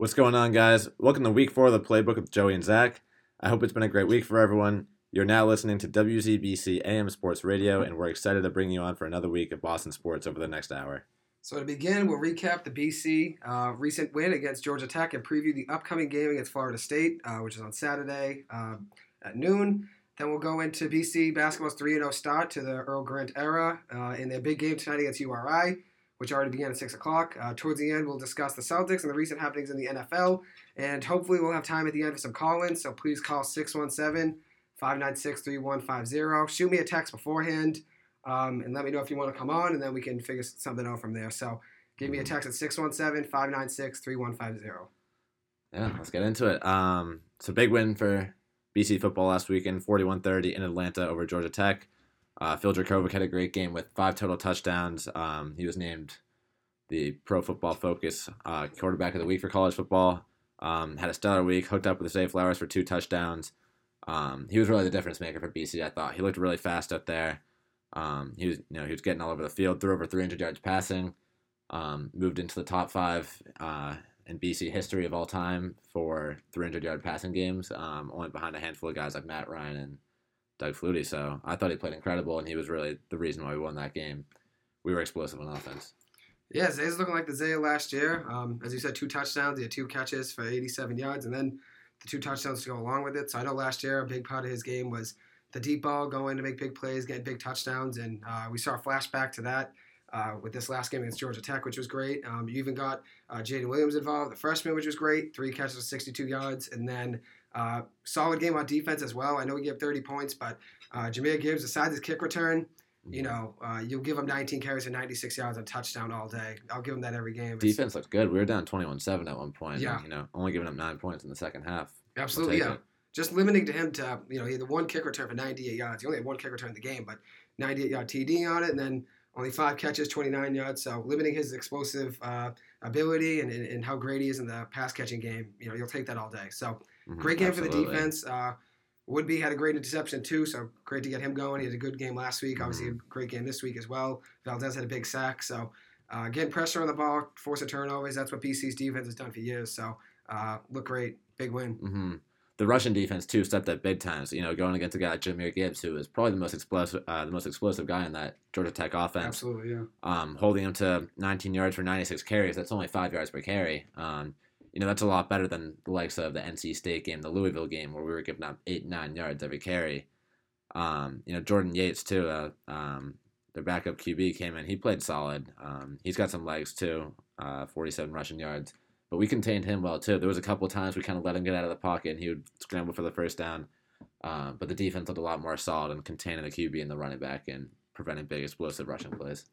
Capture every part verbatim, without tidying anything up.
What's going on, guys? Welcome to Week four of the Playbook with Joey and Zach. I hope it's been a great week for everyone. You're now listening to W Z B C A M Sports Radio, and we're excited to bring you on for another week of Boston sports over the next hour. So to begin, we'll recap the B C uh, recent win against Georgia Tech and preview the upcoming game against Florida State, uh, which is on Saturday um, at noon. Then we'll go into B C basketball's three and oh start to the Earl Grant era uh, in their big game tonight against U R I. Which already began at six o'clock. Uh, towards the end, we'll discuss the Celtics and the recent happenings in the N F L. And hopefully we'll have time at the end for some call-ins, so please call six one seven, five nine six, three one five zero. Shoot me a text beforehand, um, and let me know if you want to come on, and then we can figure something out from there. So give me a text at six one seven, five nine six, three one five zero. Yeah, let's get into it. Um, it's a big win for B C football last weekend, forty-one thirty in Atlanta over Georgia Tech. Uh, Phil Jurkovec had a great game with five total touchdowns. Um, he was named the Pro Football Focus uh, quarterback of the week for college football. Um, had a stellar week, hooked up with Zay Flowers for two touchdowns. Um, he was really the difference maker for B C, I thought. He looked really fast up there. Um, he was, you know, he was getting all over the field, threw over three hundred yards passing, um, moved into the top five uh, in B C history of all time for three hundred yard passing games, um, only behind a handful of guys like Matt Ryan and Doug Flutie, so I thought he played incredible, and he was really the reason why we won that game. We were explosive on offense. Yeah, Zay's looking like the Zay last year. Um, as you said, two touchdowns. He had two catches for eighty-seven yards, and then the two touchdowns to go along with it. So I know last year a big part of his game was the deep ball, going to make big plays, getting big touchdowns, and uh, we saw a flashback to that uh, with this last game against Georgia Tech, which was great. Um, you even got uh, Jaden Williams involved, the freshman, which was great. Three catches for sixty-two yards, and then Uh, solid game on defense as well. I know he gave thirty points, but uh, Jahmyr Gibbs, besides his kick return, you know, uh, you'll give him nineteen carries and ninety-six yards on touchdown all day. I'll give him that every game. It's, defense looked good. We were down twenty-one seven at one point. Yeah. And, you know, only giving up nine points in the second half. Absolutely, yeah. It. Just limiting to him to, you know, he had the one kick return for ninety-eight yards. He only had one kick return in the game, but ninety-eight yard T D on it, and then only five catches, twenty-nine yards. So limiting his explosive uh, ability and, and, and how great he is in the pass-catching game, you know, you'll take that all day. So great game Absolutely. For the defense. Uh, Woodby had a great interception, too, so great to get him going. He had a good game last week. Obviously, mm-hmm. a great game this week as well. Valdez had a big sack. So, uh, getting pressure on the ball, forcing turnovers, that's what B C's defense has done for years. So, uh, look great. Big win. Mm-hmm. The Russian defense, too, stepped up big time. So, you know, going against a guy like Jahmyr Gibbs, who is probably the most explosive uh, the most explosive guy in that Georgia Tech offense. Absolutely, yeah. Um, holding him to nineteen yards for ninety-six carries. That's only five yards per carry. Um You know, that's a lot better than the likes of the N C State game, the Louisville game, where we were giving up eight, nine yards every carry. Um, you know, Jordan Yates, too, uh, um, their backup Q B came in. He played solid. Um, he's got some legs, too, uh, forty-seven rushing yards. But we contained him well, too. There was a couple of times we kind of let him get out of the pocket, and he would scramble for the first down. Uh, but the defense looked a lot more solid in containing the Q B and the running back and preventing big explosive rushing plays.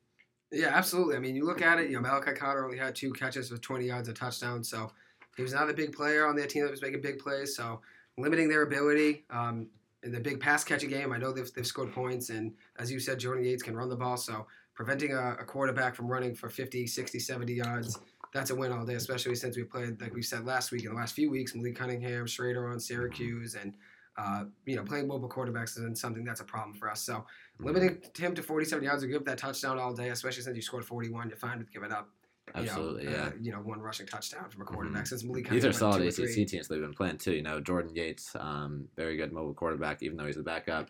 Yeah, absolutely. I mean, you look at it, you know, Malachi Cotter only had two catches with twenty yards, a touchdown, so he was not a big player on their team that was making big plays, so limiting their ability um, in the big pass-catching game. I know they've, they've scored points, and as you said, Jordan Yates can run the ball, so preventing a, a quarterback from running for fifty, sixty, seventy yards, that's a win all day, especially since we played, like we said last week, in the last few weeks, Malik Cunningham, Schröder on Syracuse, and uh, you know, playing mobile quarterbacks isn't something that's a problem for us. So limiting him to forty-seven yards will give up that touchdown all day, especially since you scored forty-one, you're fine with giving up. You Absolutely, know, yeah. Uh, you know, one rushing touchdown from a quarterback. Mm-hmm. Since Malik These are solid A C C teams they've been playing, too. You know, Jordan Yates, um, very good mobile quarterback, even though he's the backup.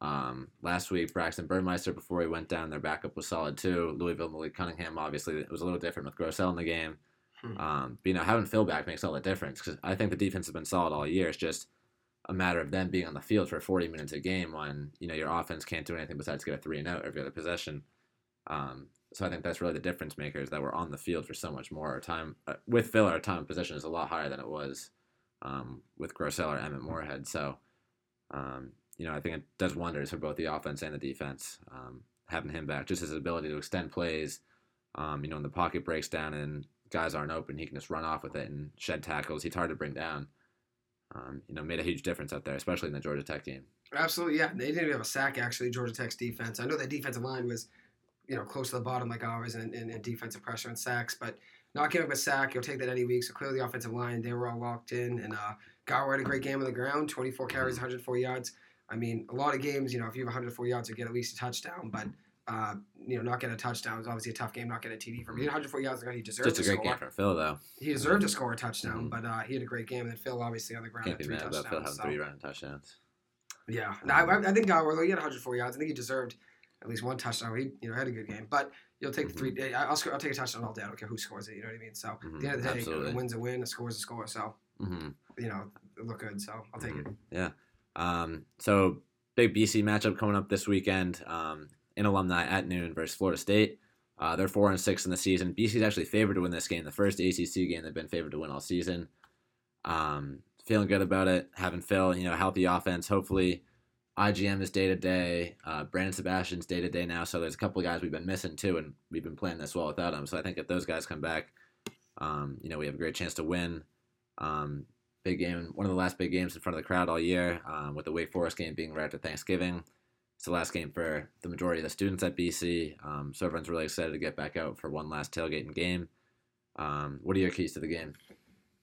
Um, last week, Braxton Burmeister, before he went down, their backup was solid, too. Louisville, Malik Cunningham, obviously, it was a little different with Grossell in the game. Mm-hmm. Um, but, you know, having Phil back makes all the difference, because I think the defense has been solid all year. It's just a matter of them being on the field for forty minutes a game when, you know, your offense can't do anything besides get a three and out every other possession. Um So I think that's really the difference maker, is that we're on the field for so much more. Our time uh, with Phil, our time in possession is a lot higher than it was um, with Grossell or Emmett Moorhead. So, um, you know, I think it does wonders for both the offense and the defense, um, having him back. Just his ability to extend plays, um, you know, when the pocket breaks down and guys aren't open, he can just run off with it and shed tackles. He's hard to bring down. Um, you know, made a huge difference out there, especially in the Georgia Tech game. Absolutely, yeah. They didn't even have a sack, actually, Georgia Tech's defense. I know that defensive line was – you know, close to the bottom like ours in, in, in defensive pressure and sacks, but not giving up a sack, you'll take that any week. So clearly the offensive line, they were all locked in, and uh, Gower had a great game on the ground, twenty-four carries, one hundred four yards. I mean, a lot of games, you know, if you have one hundred four yards, you get at least a touchdown, but Uh, you know, not get a touchdown. It was obviously a tough game, not get a T D from him. He had one hundred four yards. He deserved Just a, a great score. Game from Phil, though. He deserved mm-hmm. to score a touchdown, mm-hmm. but uh, he had a great game. And then Phil, obviously, on the ground Can't had three touchdowns. Can't be mad about Phil having so. three running touchdowns. Yeah. No, I, I think uh, he had one hundred four yards. I think he deserved at least one touchdown. He you know, had a good game. But you'll take mm-hmm. three. I'll, sc- I'll take a touchdown all day. I don't care who scores it. You know what I mean? So, mm-hmm. at the end of the day, Absolutely. a win's a win, a score's a score. So, mm-hmm. you know, it looked good. So, I'll take mm-hmm. it. Yeah. Um, so, big B C matchup coming up this weekend. Um, in alumni at noon versus Florida State. Uh, they're four and six in the season. B C's actually favored to win this game. The first A C C game they've been favored to win all season. Um, feeling good about it. Having Phil, you know, healthy offense. Hopefully, I G M is day to day. Brandon Sebastian's day to day now. So there's a couple of guys we've been missing too, and we've been playing this well without them. So I think if those guys come back, um, you know, we have a great chance to win. Um, big game, one of the last big games in front of the crowd all year. Um, with the Wake Forest game being right after Thanksgiving. It's the last game for the majority of the students at B C, um, so everyone's really excited to get back out for one last tailgating game. Um, what are your keys to the game?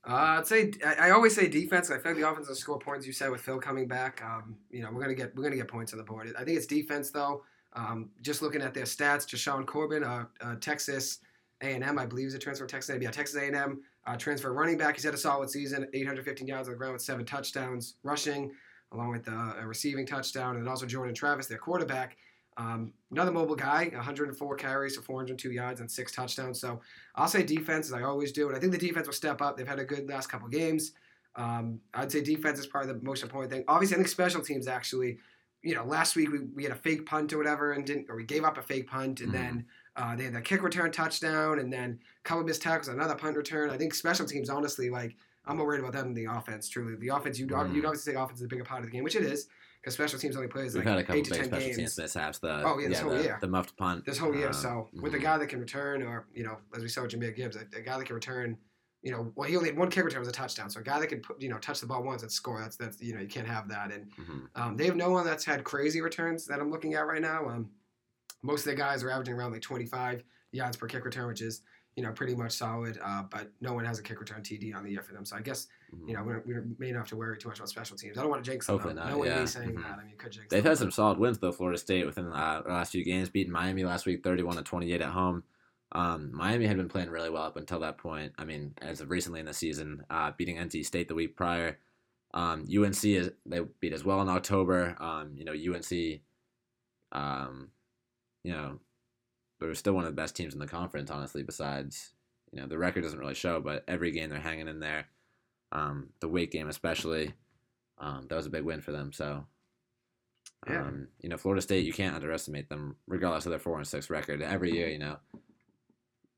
Uh, I'd say I always say defense. I feel like the offense will score points. You said with Phil coming back, um, you know we're gonna get we're gonna get points on the board. I think it's defense though. Um, just looking at their stats, Jashawn Corbin, uh, uh, Texas A and M, I believe is a transfer from Texas A and M. Yeah, Texas A and M uh, transfer running back. He's had a solid season, eight hundred fifteen yards on the ground with seven touchdowns rushing, along with uh, a receiving touchdown, and also Jordan Travis, their quarterback. Um, another mobile guy, one hundred four carries for four hundred two yards and six touchdowns. So I'll say defense, as I always do, and I think the defense will step up. They've had a good last couple games. Um, I'd say defense is probably the most important thing. Obviously, I think special teams actually, you know, last week we, we had a fake punt or whatever, and didn't, or we gave up a fake punt, and mm-hmm. then uh, they had the kick return touchdown, and then a couple missed tackles, another punt return. I think special teams, honestly, like, I'm more worried about that than the offense, truly. The offense, you'd, mm. you'd obviously say offense is a bigger part of the game, which it is, because special teams only plays like eight to ten games. We've had a couple big special teams mishaps. The, oh, yeah, this yeah, whole the, year. The muffed punt. This whole year. Uh, so mm-hmm. with a guy that can return, or, you know, as we saw with Jahmyr Gibbs, a, a guy that can return, you know, well, he only had one kick return was a touchdown. So a guy that can, put, you know, touch the ball once and score, that's, that's you know, you can't have that. And mm-hmm. um, they have no one that's had crazy returns that I'm looking at right now. Um, most of the guys are averaging around like twenty-five yards per kick return, which is, you know, pretty much solid, uh, but no one has a kick return T D on the year for them. So I guess, mm-hmm. you know, we, we may not have to worry too much about special teams. I don't want to jinx them. Hopefully though. Not, no one yeah. be saying mm-hmm. that. I mean, could jinx They've them. Had some solid wins, though, Florida State, within the last few games, beating Miami last week, thirty-one to twenty-eight at home. Um, Miami had been playing really well up until that point. I mean, as of recently in the season, uh, beating N C State the week prior. Um, U N C, is they beat as well in October. Um, you know, U N C, um, you know, but we're still one of the best teams in the conference, honestly, besides, you know, the record doesn't really show, but every game they're hanging in there. Um, the Wake game especially, um, that was a big win for them. So, um, yeah. you know, Florida State, you can't underestimate them, regardless of their four and six record. Every year, you know,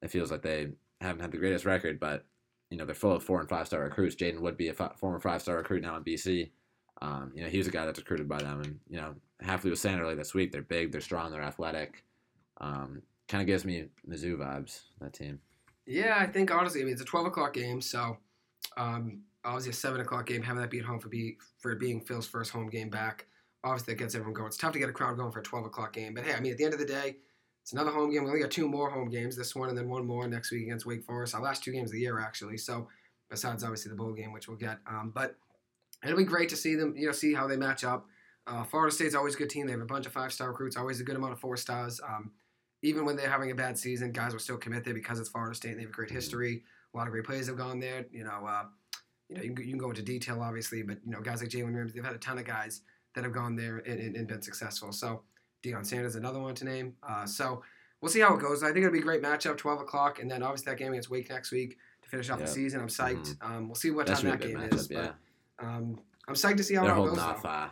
it feels like they haven't had the greatest record, but, you know, they're full of four and five-star recruits. Jaden would be a fi- former five-star recruit now in B C. Um, you know, he was a guy that's recruited by them. And, you know, Hafley was saying earlier this week, they're big, they're strong, they're athletic. Um, kind of gives me Mizzou vibes, that team. Yeah, I think, honestly, I mean, it's a twelve o'clock game, so um, obviously a seven o'clock game, having that be at home for, be, for being Phil's first home game back, obviously that gets everyone going. It's tough to get a crowd going for a twelve o'clock game, but hey, I mean, at the end of the day, it's another home game. We only got two more home games, this one and then one more next week against Wake Forest, our last two games of the year, actually, so besides, obviously, the bowl game, which we'll get. Um, but it'll be great to see them, you know, see how they match up. Uh, Florida State's always a good team. They have a bunch of five-star recruits, always a good amount of four-stars. Um, Even when they're having a bad season, guys will still commit there because it's Florida State and they have a great history. A lot of great players have gone there. You know, uh, you know, you can, you can go into detail, obviously, but, you know, guys like Jalen Ramsey, they've had a ton of guys that have gone there and, and, and been successful. So Deion Sanders, another one to name. Uh, so we'll see how it goes. I think it'll be a great matchup, twelve o'clock, and then obviously that game against Wake next week to finish off yep. the season. I'm psyched. Mm-hmm. Um, we'll see what That's time really that game matchup, is. Yeah. But um, I'm psyched to see how they're it goes. They're holding off uh,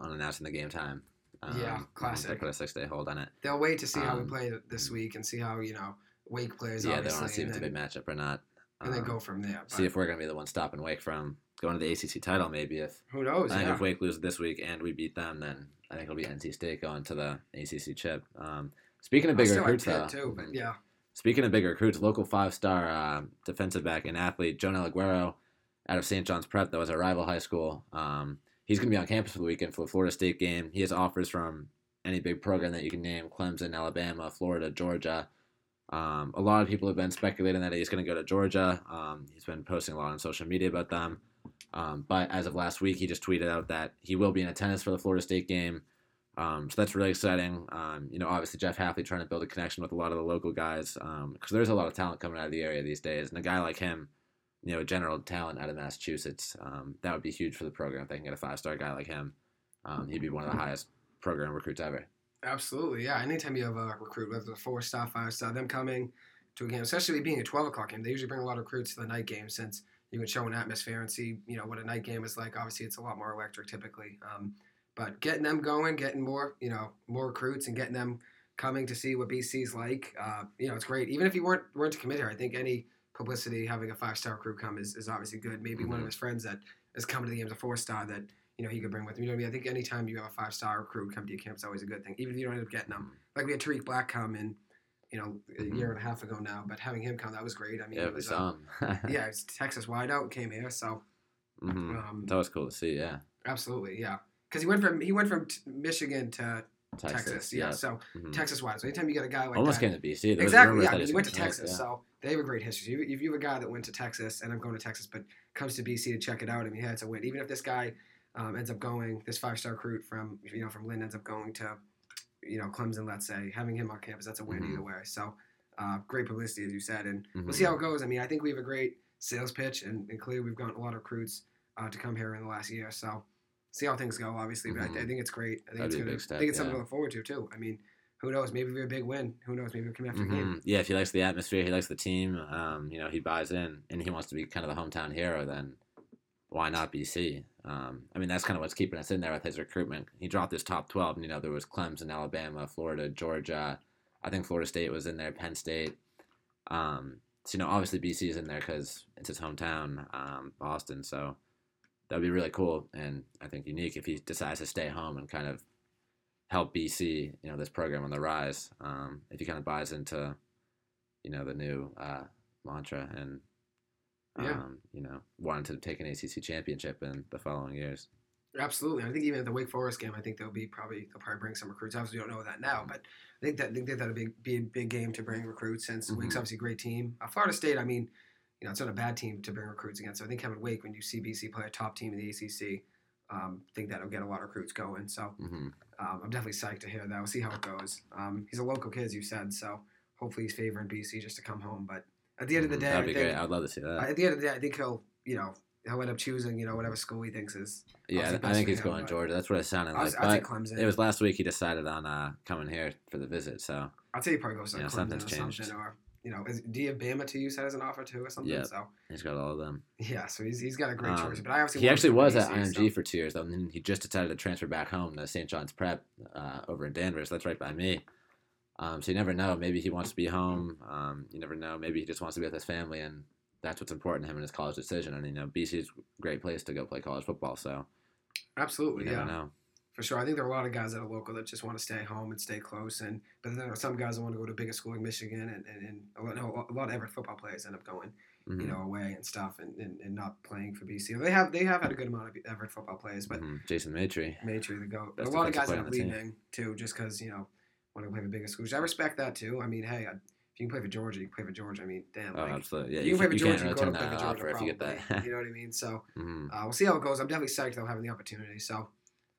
on announcing the game time. Um, yeah, classic. They put a six-day hold on it. They'll wait to see um, how we play this week and see how, you know, Wake plays. Yeah, they want to see if it's a big matchup or not. And um, then go from there. But. See if we're going to be the one stopping Wake from going to the A C C title, maybe. If Who knows? I think yeah. if Wake loses this week and we beat them, then I think it'll be N C State going to the A C C chip. Um, speaking of big recruits, though. Too, but yeah. Speaking of big recruits, local five-star uh, defensive back and athlete Jonah Aguero out of Saint John's Prep, that was our rival high school. Um He's going to be on campus for the weekend for the Florida State game. He has offers from any big program that you can name, Clemson, Alabama, Florida, Georgia. Um, a lot of people have been speculating that he's going to go to Georgia. Um, he's been posting a lot on social media about them. Um, but as of last week, he just tweeted out that he will be in attendance for the Florida State game. Um, so that's really exciting. Um, you know, obviously Jeff Hafley trying to build a connection with a lot of the local guys, because um, there's a lot of talent coming out of the area these days. And a guy like him, you know, a general talent out of Massachusetts, um, that would be huge for the program. If they can get a five-star guy like him, um, he'd be one of the highest program recruits ever. Absolutely, yeah. Anytime you have a recruit, whether it's a four-star, five-star, them coming to a game, especially being a twelve o'clock game, they usually bring a lot of recruits to the night game since you can show an atmosphere and see, you know, what a night game is like. Obviously, it's a lot more electric typically. Um, but getting them going, getting more, you know, more recruits and getting them coming to see what B C's like, uh, you know, it's great. Even if you weren't weren't to commit here, I think any publicity having a five-star recruit come is, is obviously good. Maybe mm-hmm. one of his friends that is coming to the game is a four-star that, you know, he could bring with him. You know what I mean? I think anytime you have a five-star recruit come to your camp, it's always a good thing, even if you don't end up getting them. Like we had Tariq Black come in, you know, a mm-hmm. year and a half ago now, but having him come, that was great. I mean, yeah, it was, um, yeah, it's Texas wideout came here, so mm-hmm. um, that was cool to see. Yeah, absolutely, yeah, because he went from he went from t- Michigan to Texas, Texas yeah. yeah. So mm-hmm. Texas wideout. So anytime you get a guy like almost that, almost came to B C. There exactly, yeah. I mean, he went to Texas, yeah. so they have a great history. So if you have a guy that went to Texas, and I'm going to Texas, but comes to B C to check it out, I mean, yeah, it's a win. Even if this guy. Um, ends up going, this five-star recruit from, you know, from Lynn ends up going to, you know, Clemson, let's say. Having him on campus, that's a win mm-hmm. either way. So uh, great publicity, as you said. And mm-hmm. we'll see how it goes. I mean, I think we have a great sales pitch. And, and clearly we've gotten a lot of recruits uh, to come here in the last year. So see how things go, obviously. Mm-hmm. But I, th- I think it's great. I think That'd it's, gonna, step, I think it's yeah. something to look forward to, too. I mean, who knows? Maybe we're a big win. Who knows? Maybe we'll come after mm-hmm. a game. Yeah, if he likes the atmosphere, he likes the team, um, you know, he buys in, and he wants to be kind of the hometown hero, then why not B C? Um, I mean, that's kind of what's keeping us in there with his recruitment. He dropped his top twelve, and, you know, there was Clemson, Alabama, Florida, Georgia. I think Florida State was in there, Penn State. Um, so, you know, obviously B C is in there because it's his hometown, um, Boston. So that would be really cool and, I think, unique if he decides to stay home and kind of help B C, you know, this program on the rise. Um, if he kind of buys into, you know, the new uh, mantra and, Yeah. Um, you know, wanted to take an A C C championship in the following years. Absolutely. I think even at the Wake Forest game, I think they'll be probably they'll probably bring some recruits. Obviously, we don't know that now, but I think that I think that'll be, be a big game to bring recruits since mm-hmm. Wake's obviously a great team. Uh, Florida State, I mean, you know, it's not a bad team to bring recruits against. So I think having Wake, when you see B C play a top team in the A C C, um, I think that'll get a lot of recruits going. So mm-hmm. um, I'm definitely psyched to hear that. We'll see how it goes. Um, he's a local kid, as you said, so hopefully he's favoring B C just to come home, but. At the end of the day, that'd be I think, great. I'd love to see that. At the end of the day, I think he'll, you know, he'll end up choosing, you know, whatever school he thinks is. Yeah, I think he's him, going Georgia. That's what it sounded like. I'll, I'll take Clemson. It was last week he decided on uh, coming here for the visit. So I'll tell you, probably goes to you know, Clemson something's or changed. Something, or you know, is, do you have Bama to you set as an offer too or something? Yeah, so he's got all of them. Yeah, so he's he's got a great um, choice. But I obviously he actually was at I M G so. for two years, though, and then he just decided to transfer back home to Saint John's Prep uh, over in Danvers. That's right by me. Um, so you never know. Maybe he wants to be home. Um, you never know. Maybe he just wants to be with his family, and that's what's important to him in his college decision. And, you know, B C's a great place to go play college football. So absolutely, you never yeah. know. For sure. I think there are a lot of guys that are local that just want to stay home and stay close. And But then there are some guys that want to go to a bigger school in Michigan, and, and, and a lot of Everett football players end up going, mm-hmm. you know, away and stuff and, and, and not playing for B C. They have they have had a good amount of Everett football players. But mm-hmm. Jason Maitre. Maitre, the GOAT. Best a lot of guys end up leaving, too, just because, you know, want to play for bigger schools. I respect that too. I mean, hey, I, if you can play for Georgia, you can play for Georgia. I mean, damn, like, oh, absolutely. Yeah, you, you can play for Georgia, you go to play for Georgia if you get that. You know what I mean? So mm-hmm. uh, we'll see how it goes. I'm definitely psyched though having the opportunity. So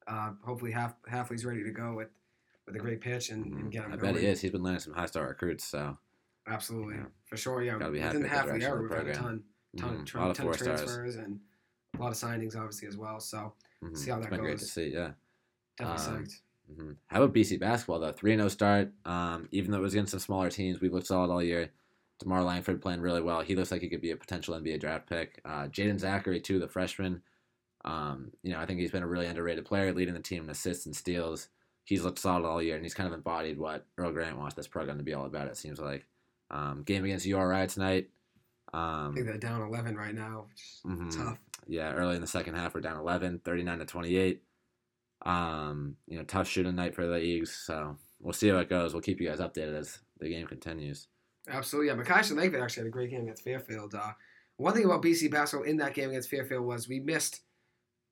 uh, hopefully Half Halfley's ready to go with, with a great pitch and, mm-hmm. and get him. I bet he is. He's been landing some high star recruits. So absolutely, yeah. for sure. Yeah, gotta be happy within the Halfley era, we've had a ton, ton, mm-hmm. tra- a lot of ton transfers stars. And a lot of signings, obviously as well. So mm-hmm. see how that it's been goes. Great to see. Yeah, definitely um, psyched. Mm-hmm. How about B C basketball, though? three and oh start. Um, even though it was against some smaller teams, we've looked solid all year. DeMar Langford playing really well. He looks like he could be a potential N B A draft pick. Uh, Jaden Zachary, too, the freshman. Um, you know, I think he's been a really underrated player, leading the team in assists and steals. He's looked solid all year, and he's kind of embodied what Earl Grant wants this program to be all about, it seems like. Um, game against U R I tonight. Um, I think they're down eleven right now, which is mm-hmm. tough. Yeah, early in the second half, we're down eleven, thirty-nine to twenty-eight. Um, you know, tough shooting night for the Eagles, so we'll see how it goes. We'll keep you guys updated as the game continues. Absolutely, yeah. Mekashi and Lankford actually had a great game against Fairfield. Uh, one thing about B C basketball in that game against Fairfield was we missed,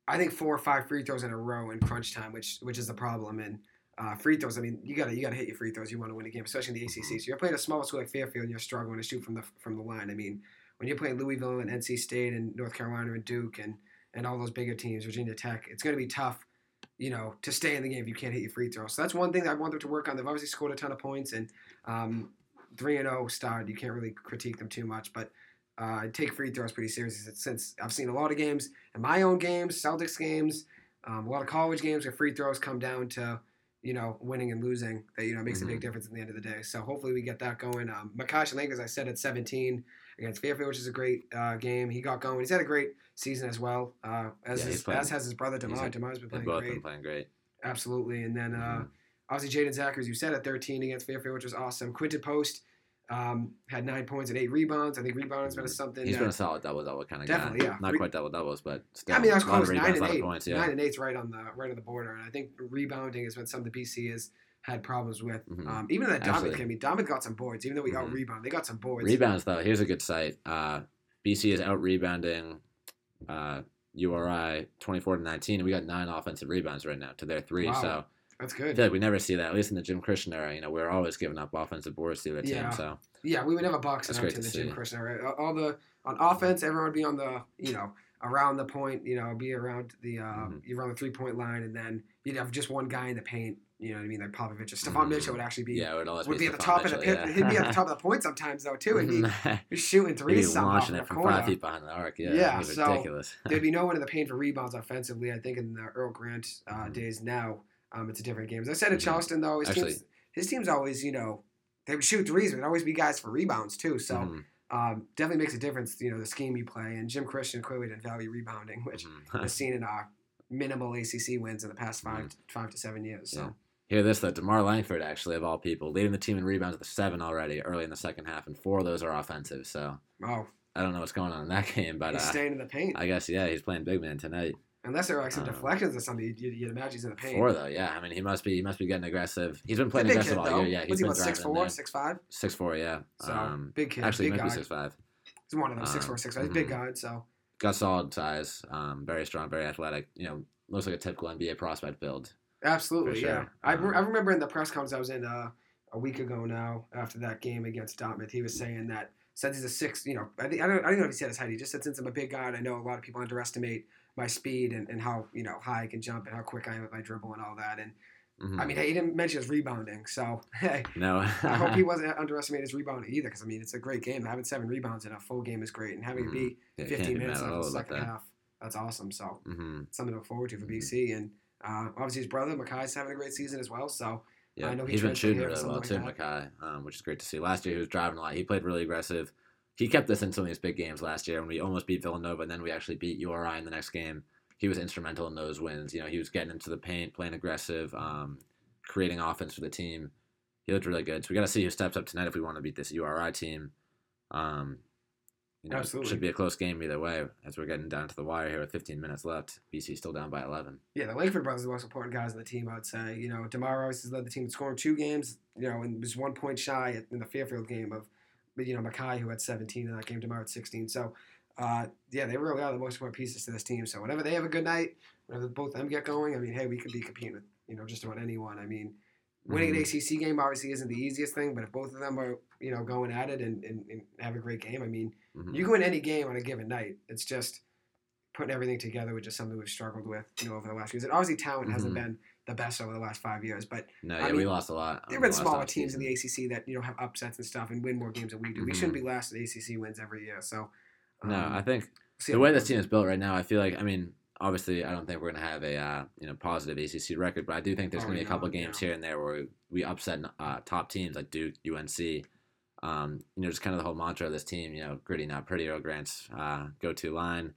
I think, four or five free throws in a row in crunch time, which which is the problem. And uh, free throws, I mean, you gotta you gotta hit your free throws. You want to win a game, especially in the A C C. So you're playing a small school like Fairfield, and you're struggling to shoot from the from the line. I mean, when you're playing Louisville and N C State and North Carolina and Duke and and all those bigger teams, Virginia Tech, it's gonna be tough. you know, to stay in the game if you can't hit your free throw. So that's one thing that I want them to work on. They've obviously scored a ton of points, and um, three and oh started. You can't really critique them too much, but uh, I take free throws pretty seriously since I've seen a lot of games, in my own games, Celtics games, um, a lot of college games where free throws come down to, you know, winning and losing. That, you know, makes mm-hmm. a big difference at the end of the day. So hopefully we get that going. Um, Mekashi, I think, as I said, at seventeen against Fairfield, which is a great uh, game. He got going. He's had a great season as well. Uh, as, yeah, his, playing, as has his brother, DeMar. DeMar's been playing both great. Both been playing great. Absolutely. And then, mm-hmm. uh, obviously, Jaden Zachary, as you said, at thirteen against Fairfield, which was awesome. Quinton Post um, had nine points and eight rebounds. I think rebounds mm-hmm. been something. He's that, been a solid double-double kind of guy. Yeah. Not Re- quite double-doubles, but still. I mean, that's close. Rebounds, nine and eight. Points, yeah. Nine and eight's right on the right on the border. And I think rebounding has been something B C is – had problems with. Mm-hmm. Um, even that Dominic, I mean, Dominic got some boards, even though we mm-hmm. got rebound. They got some boards. Rebounds, though, here's a good site. Uh, B C is out-rebounding uh, U R I twenty-four to nineteen, and we got nine offensive rebounds right now to their three. Wow. So that's good. I feel like we never see that, at least in the Jim Christian era. You know, we we're always giving up offensive boards to the yeah. team. So yeah, we would never box out to, to the see. Jim Christian era. All the, on offense, everyone would be on the, you know, around the point, you know, be around the, uh, mm-hmm. around the three-point line, and then you'd have just one guy in the paint. You know what I mean? Like Popovich. Stephon mm. Mitchell would actually be, yeah, would would be, be at the top Mitchell, of the yeah. he'd be at the top of the point sometimes though too. He'd be, he'd be shooting threes sometimes. He'd be launching it from five feet behind the arc. Yeah, yeah, that'd be so ridiculous. There'd be no one in the paint for rebounds offensively. I think in the Earl Grant uh, mm. days now, um, it's a different game. As I said, in mm-hmm. Charleston though, his, actually, teams, his team's always, you know, they would shoot threes, but there'd always be guys for rebounds too. So mm-hmm. um, definitely makes a difference, you know, the scheme you play. And Jim Christian clearly didn't value rebounding, which mm-hmm. is seen in our minimal A C C wins in the past five mm-hmm. to, five to seven years. So. Yeah. Hear this, though. DeMar Langford, actually, of all people, leading the team in rebounds with seven already early in the second half, and four of those are offensive. So oh. I don't know what's going on in that game. But he's uh, staying in the paint. I guess, yeah, he's playing big man tonight. Unless there are like some deflections know. Or something, you'd, you'd imagine he's in the paint. Four, though, yeah. I mean, he must be He must be getting aggressive. He's been playing aggressive kid, all though. year. Yeah, he's been thriving in there. six four, six five? six four, yeah. So, um, big kid, actually, big guy. Actually, he might be six five. He's one of them, um, six four, six five. He's a big guy, so. Got solid size, um, very strong, very athletic. You know, looks like a typical N B A prospect build. Absolutely, sure. yeah. Um, I, re- I remember in the press conference I was in uh, a week ago now, after that game against Dartmouth, he was saying that since he's a six, you know, I, think, I, don't, I don't know if he said his height. He just said, since I'm a big guy, and I know a lot of people underestimate my speed and, and how, you know, high I can jump and how quick I am with my dribble and all that. And mm-hmm. I mean, he didn't mention his rebounding, so hey, no. I hope he wasn't underestimating his rebounding either, because I mean, it's a great game. Having seven rebounds in a full game is great, and having mm-hmm. it be yeah, fifteen minutes in the second half, that's awesome. So mm-hmm. something to look forward to for mm-hmm. B C and. Uh, obviously, his brother Makai's having a great season as well. So yeah, I know he he's been shooting really well like too, Makai, um, which is great to see. Last year, he was driving a lot. He played really aggressive. He kept us in some of these big games last year, and we almost beat Villanova, and then we actually beat U R I in the next game. He was instrumental in those wins. You know, he was getting into the paint, playing aggressive, um, creating offense for the team. He looked really good. So we got to see who steps up tonight if we want to beat this U R I team. Um, you know, Absolutely. It should be a close game either way as we're getting down to the wire here with fifteen minutes left. B C still down by eleven. Yeah, the Lankford brothers are the most important guys on the team, I would say. You know, DeMar always has led the team in scoring two games, you know, and was one point shy in the Fairfield game of, you know, Makai, who had seventeen in that game, DeMar had sixteen. So, uh, yeah, they really are the most important pieces to this team. So whenever they have a good night, whenever both of them get going, I mean, hey, we could be competing with, you know, just about anyone. I mean, winning an A C C game obviously isn't the easiest thing, but if both of them are, you know, going at it and, and, and have a great game, I mean, mm-hmm. you can win any game on a given night. It's just putting everything together, which is something we've struggled with, you know, over the last few years. And obviously, talent mm-hmm. hasn't been the best over the last five years, but no, yeah, I mean, we lost a lot. There have been smaller teams season. in the A C C that, you know, have upsets and stuff and win more games than we do. Mm-hmm. We shouldn't be last in A C C wins every year. So um, no, I think the way this team is built right now, I feel like, I mean. Obviously, I don't think we're going to have a uh, you know positive A C C record, but I do think there's oh, going to be a couple no, games no. here and there where we, we upset uh, top teams like Duke, U N C. Um, you know, just kind of the whole mantra of this team, you know, gritty, not pretty, Earl Grant's uh, go-to line.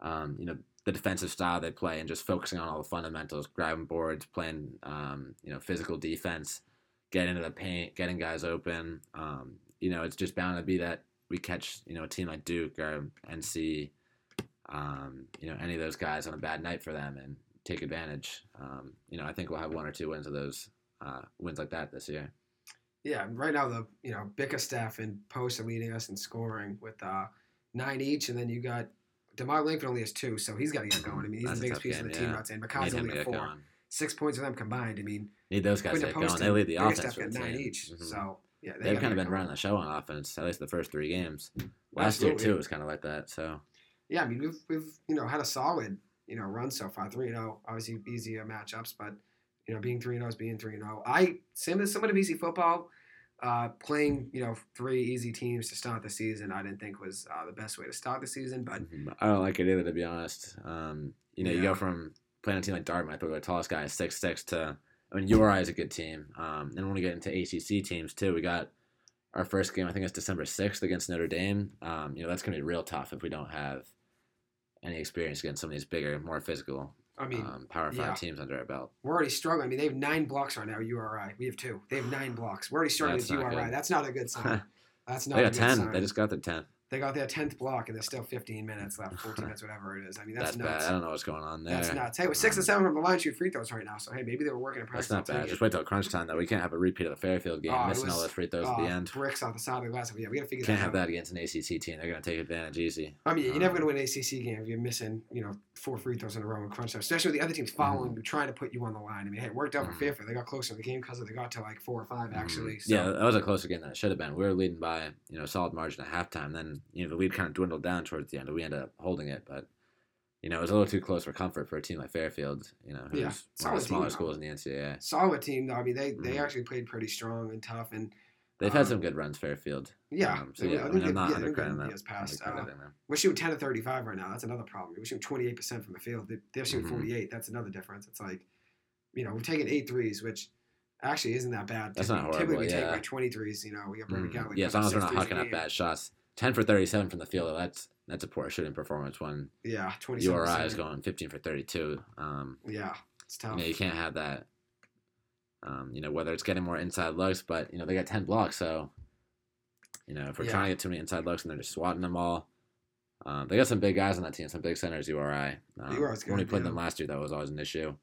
Um, you know, the defensive style they play and just focusing on all the fundamentals, grabbing boards, playing, um, you know, physical defense, getting into the paint, getting guys open. Um, you know, it's just bound to be that we catch, you know, a team like Duke or N C, Um, you know, any of those guys on a bad night for them and take advantage. Um, you know, I think we'll have one or two wins of those uh, wins like that this year. Yeah, right now the you know Bickerstaff and Post are leading us in scoring with uh, nine each, and then you got DeMar Langford only has two, so he's got to get going. I mean, he's That's the biggest piece game, of the yeah. team. I'd say Mekai's only at four, going. six points of them combined. I mean, need those guys to get going. They lead the offense with nine each. Mm-hmm. So yeah, they they've kind of been running the show on offense at least the first three games. Last Absolutely. year too, it was kind of like that. So. Yeah, I mean, we've, we've you know, had a solid you know, run so far. three and oh, obviously easier matchups, but, you know, being three and oh is being three and oh. I, same as some of the B C football, uh, playing, you know, three easy teams to start the season, I didn't think was uh, the best way to start the season, but. I don't like it either, to be honest. Um, you know, yeah. You go from playing a team like Dartmouth, where the tallest guy is six six, to, I mean, U R I is a good team. Um, and when we get into A C C teams, too, we got our first game, I think it's December sixth against Notre Dame. Um, you know, that's going to be real tough if we don't have any experience against some of these bigger, more physical, I mean, um, Power Five yeah. teams under our belt. We're already struggling. I mean, they have nine blocks right now, U R I. We have two. They have nine blocks. We're already struggling with U R I. Good. That's not a good sign. That's not they got a good ten. Sign. They just got their tenth. They got their tenth block, and there's still fifteen minutes left, fourteen minutes, whatever it is. I mean, that's, that's nuts. Bad. I don't know what's going on there. That's nuts. Hey, we're six and seven from the line shoot free throws right now, so hey, maybe they were working in practice. That's not bad. Just wait till crunch time, though. We can't have a repeat of the Fairfield game, oh, missing was, all those free throws oh, at the end. Bricks off the side of the glass. Yeah, we gotta figure. Can't that have out. that against an A C C team. They're gonna take advantage easy. I mean, you're um, never gonna win an A C C game if you're missing, you know, four free throws in a row in crunch time, especially with the other teams following mm-hmm. you, trying to put you on the line. I mean, hey, it worked out for mm-hmm. Fairfield. They got closer in the game because they got to like four or five actually. Mm-hmm. So. Yeah, that was a closer game than it should have been. We were leading by, you know, solid margin at halftime, then. You know, the lead kind of dwindled down towards the end, and we ended up holding it. But, you know, it was a little too close for comfort for a team like Fairfield, you know, who's yeah. one of the smaller team, schools in the N C double A. Solid team, though. I mean, they, they mm-hmm. actually played pretty strong and tough. And they've um, had some good runs, Fairfield. Yeah. Um, so, yeah, yeah I mean, I'm not yeah, undercrediting them. Past, undercrediting uh, them. We're shooting ten to thirty-five right now. That's another problem. We're shooting twenty-eight percent from the field. They, they're shooting mm-hmm. forty-eight. That's another difference. It's like, you know, we're taking eight threes, which – actually isn't that bad. That's typically, not horrible, we yeah. take like twenty-threes, you know. We got Brandon mm. Catley. Yeah, as long as we're not hucking up bad shots. ten for thirty-seven from the field, that's that's a poor shooting performance when yeah, U R I is going fifteen for thirty-two. Um, yeah, it's tough. You know, you can't have that, um, you know, whether it's getting more inside looks, but, you know, they got ten blocks, so, you know, if we're yeah. trying to get too many inside looks and they're just swatting them all, um, they got some big guys on that team, some big centers, U R I. Um, U R I's good, when we played yeah. them last year, that was always an issue.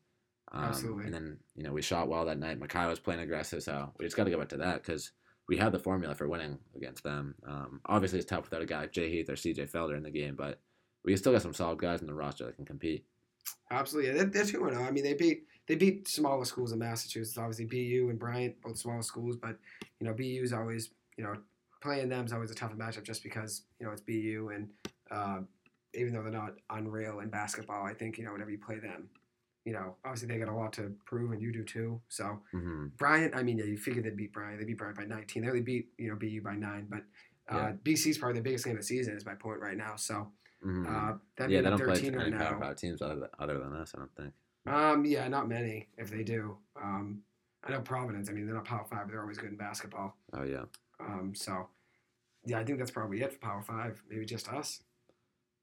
Um, Absolutely. And then, you know, we shot well that night. Makai was playing aggressive, so we just got to go back to that because we have the formula for winning against them. Um, obviously, it's tough without a guy like Jay Heath or C J Felder in the game, but we still got some solid guys in the roster that can compete. Absolutely. Yeah, they're two and oh. I mean, they beat they beat smaller schools in Massachusetts. Obviously, B U and Bryant, both smaller schools, but, you know, B U's always, you know, playing them is always a tougher matchup just because, you know, it's B U and uh, even though they're not unreal in basketball, I think, you know, whenever you play them, you know, obviously they got a lot to prove, and you do too. So, mm-hmm. Bryant, I mean, yeah, you figure they'd beat Bryant. They beat Bryant by nineteen. They only beat, you know, B U by nine. But uh, yeah. B C's probably the biggest game of the season is my point right now. So, mm-hmm. uh, that'd yeah, be they don't thirteen play any Power Five teams other than, other than us, I don't think. Um, yeah, not many if they do. Um, I know Providence. I mean, they're not Power Five, but they're always good in basketball. Oh, yeah. Um, so, yeah, I think that's probably it for Power Five. Maybe just us.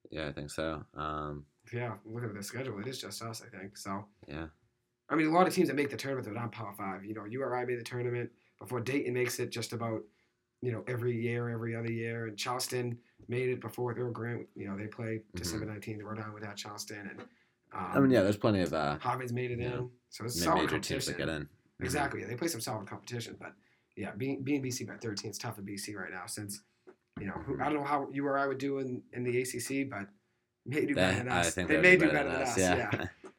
Yeah, I think so. Um Yeah, looking at the schedule, it is just us, I think. So yeah, I mean, a lot of teams that make the tournament that are not Power Five. You know, U R I made the tournament before Dayton makes it just about, you know, every year, every other year, and Charleston made it before Earl Grant. You know, they play December nineteenth. Rhode Island without Charleston, and um, I mean, yeah, there's plenty of uh, Harvard's made it in. Know, so it's solid major teams that get in. Exactly, yeah, they play some solid competition, but yeah, being being B C by thirteen is tough for B C right now since you know who, I don't know how U R I would do in, in the A C C, but. May do better than us. They may do better than us. Yeah,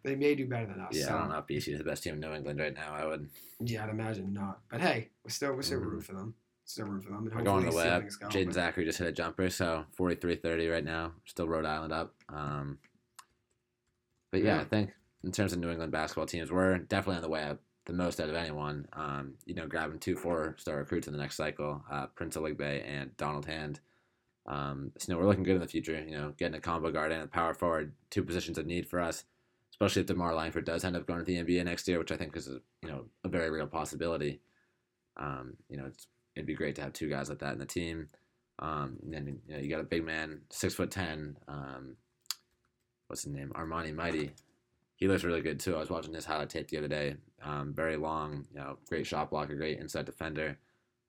they may do better than us. Yeah, so. I don't know if B C is the best team in New England right now. I would. Yeah, I'd imagine not. But hey, we're still we're still mm-hmm. rooting for them. Still rooting for them. And we're going the way up. Jaden but... Zachary just hit a jumper, so forty-three thirty right now. Still Rhode Island up. Um, but yeah, yeah, I think in terms of New England basketball teams, we're definitely on the way up, the most out of anyone. Um, you know, grabbing two four-star recruits in the next cycle, uh, Prince Oligbe and Donald Hand. Um, so, you know, we're looking good in the future, you know, getting a combo guard and a power forward, two positions of need for us, especially if DeMar Langford does end up going to the N B A next year, which I think is, a, you know, a very real possibility. Um, you know, it's, it'd be great to have two guys like that in the team. Um, and then, you know, you got a big man, six foot ten, um, what's his name? Armani Mighty. He looks really good too. I was watching his highlight tape the other day. Um, very long, you know, great shot blocker, great inside defender,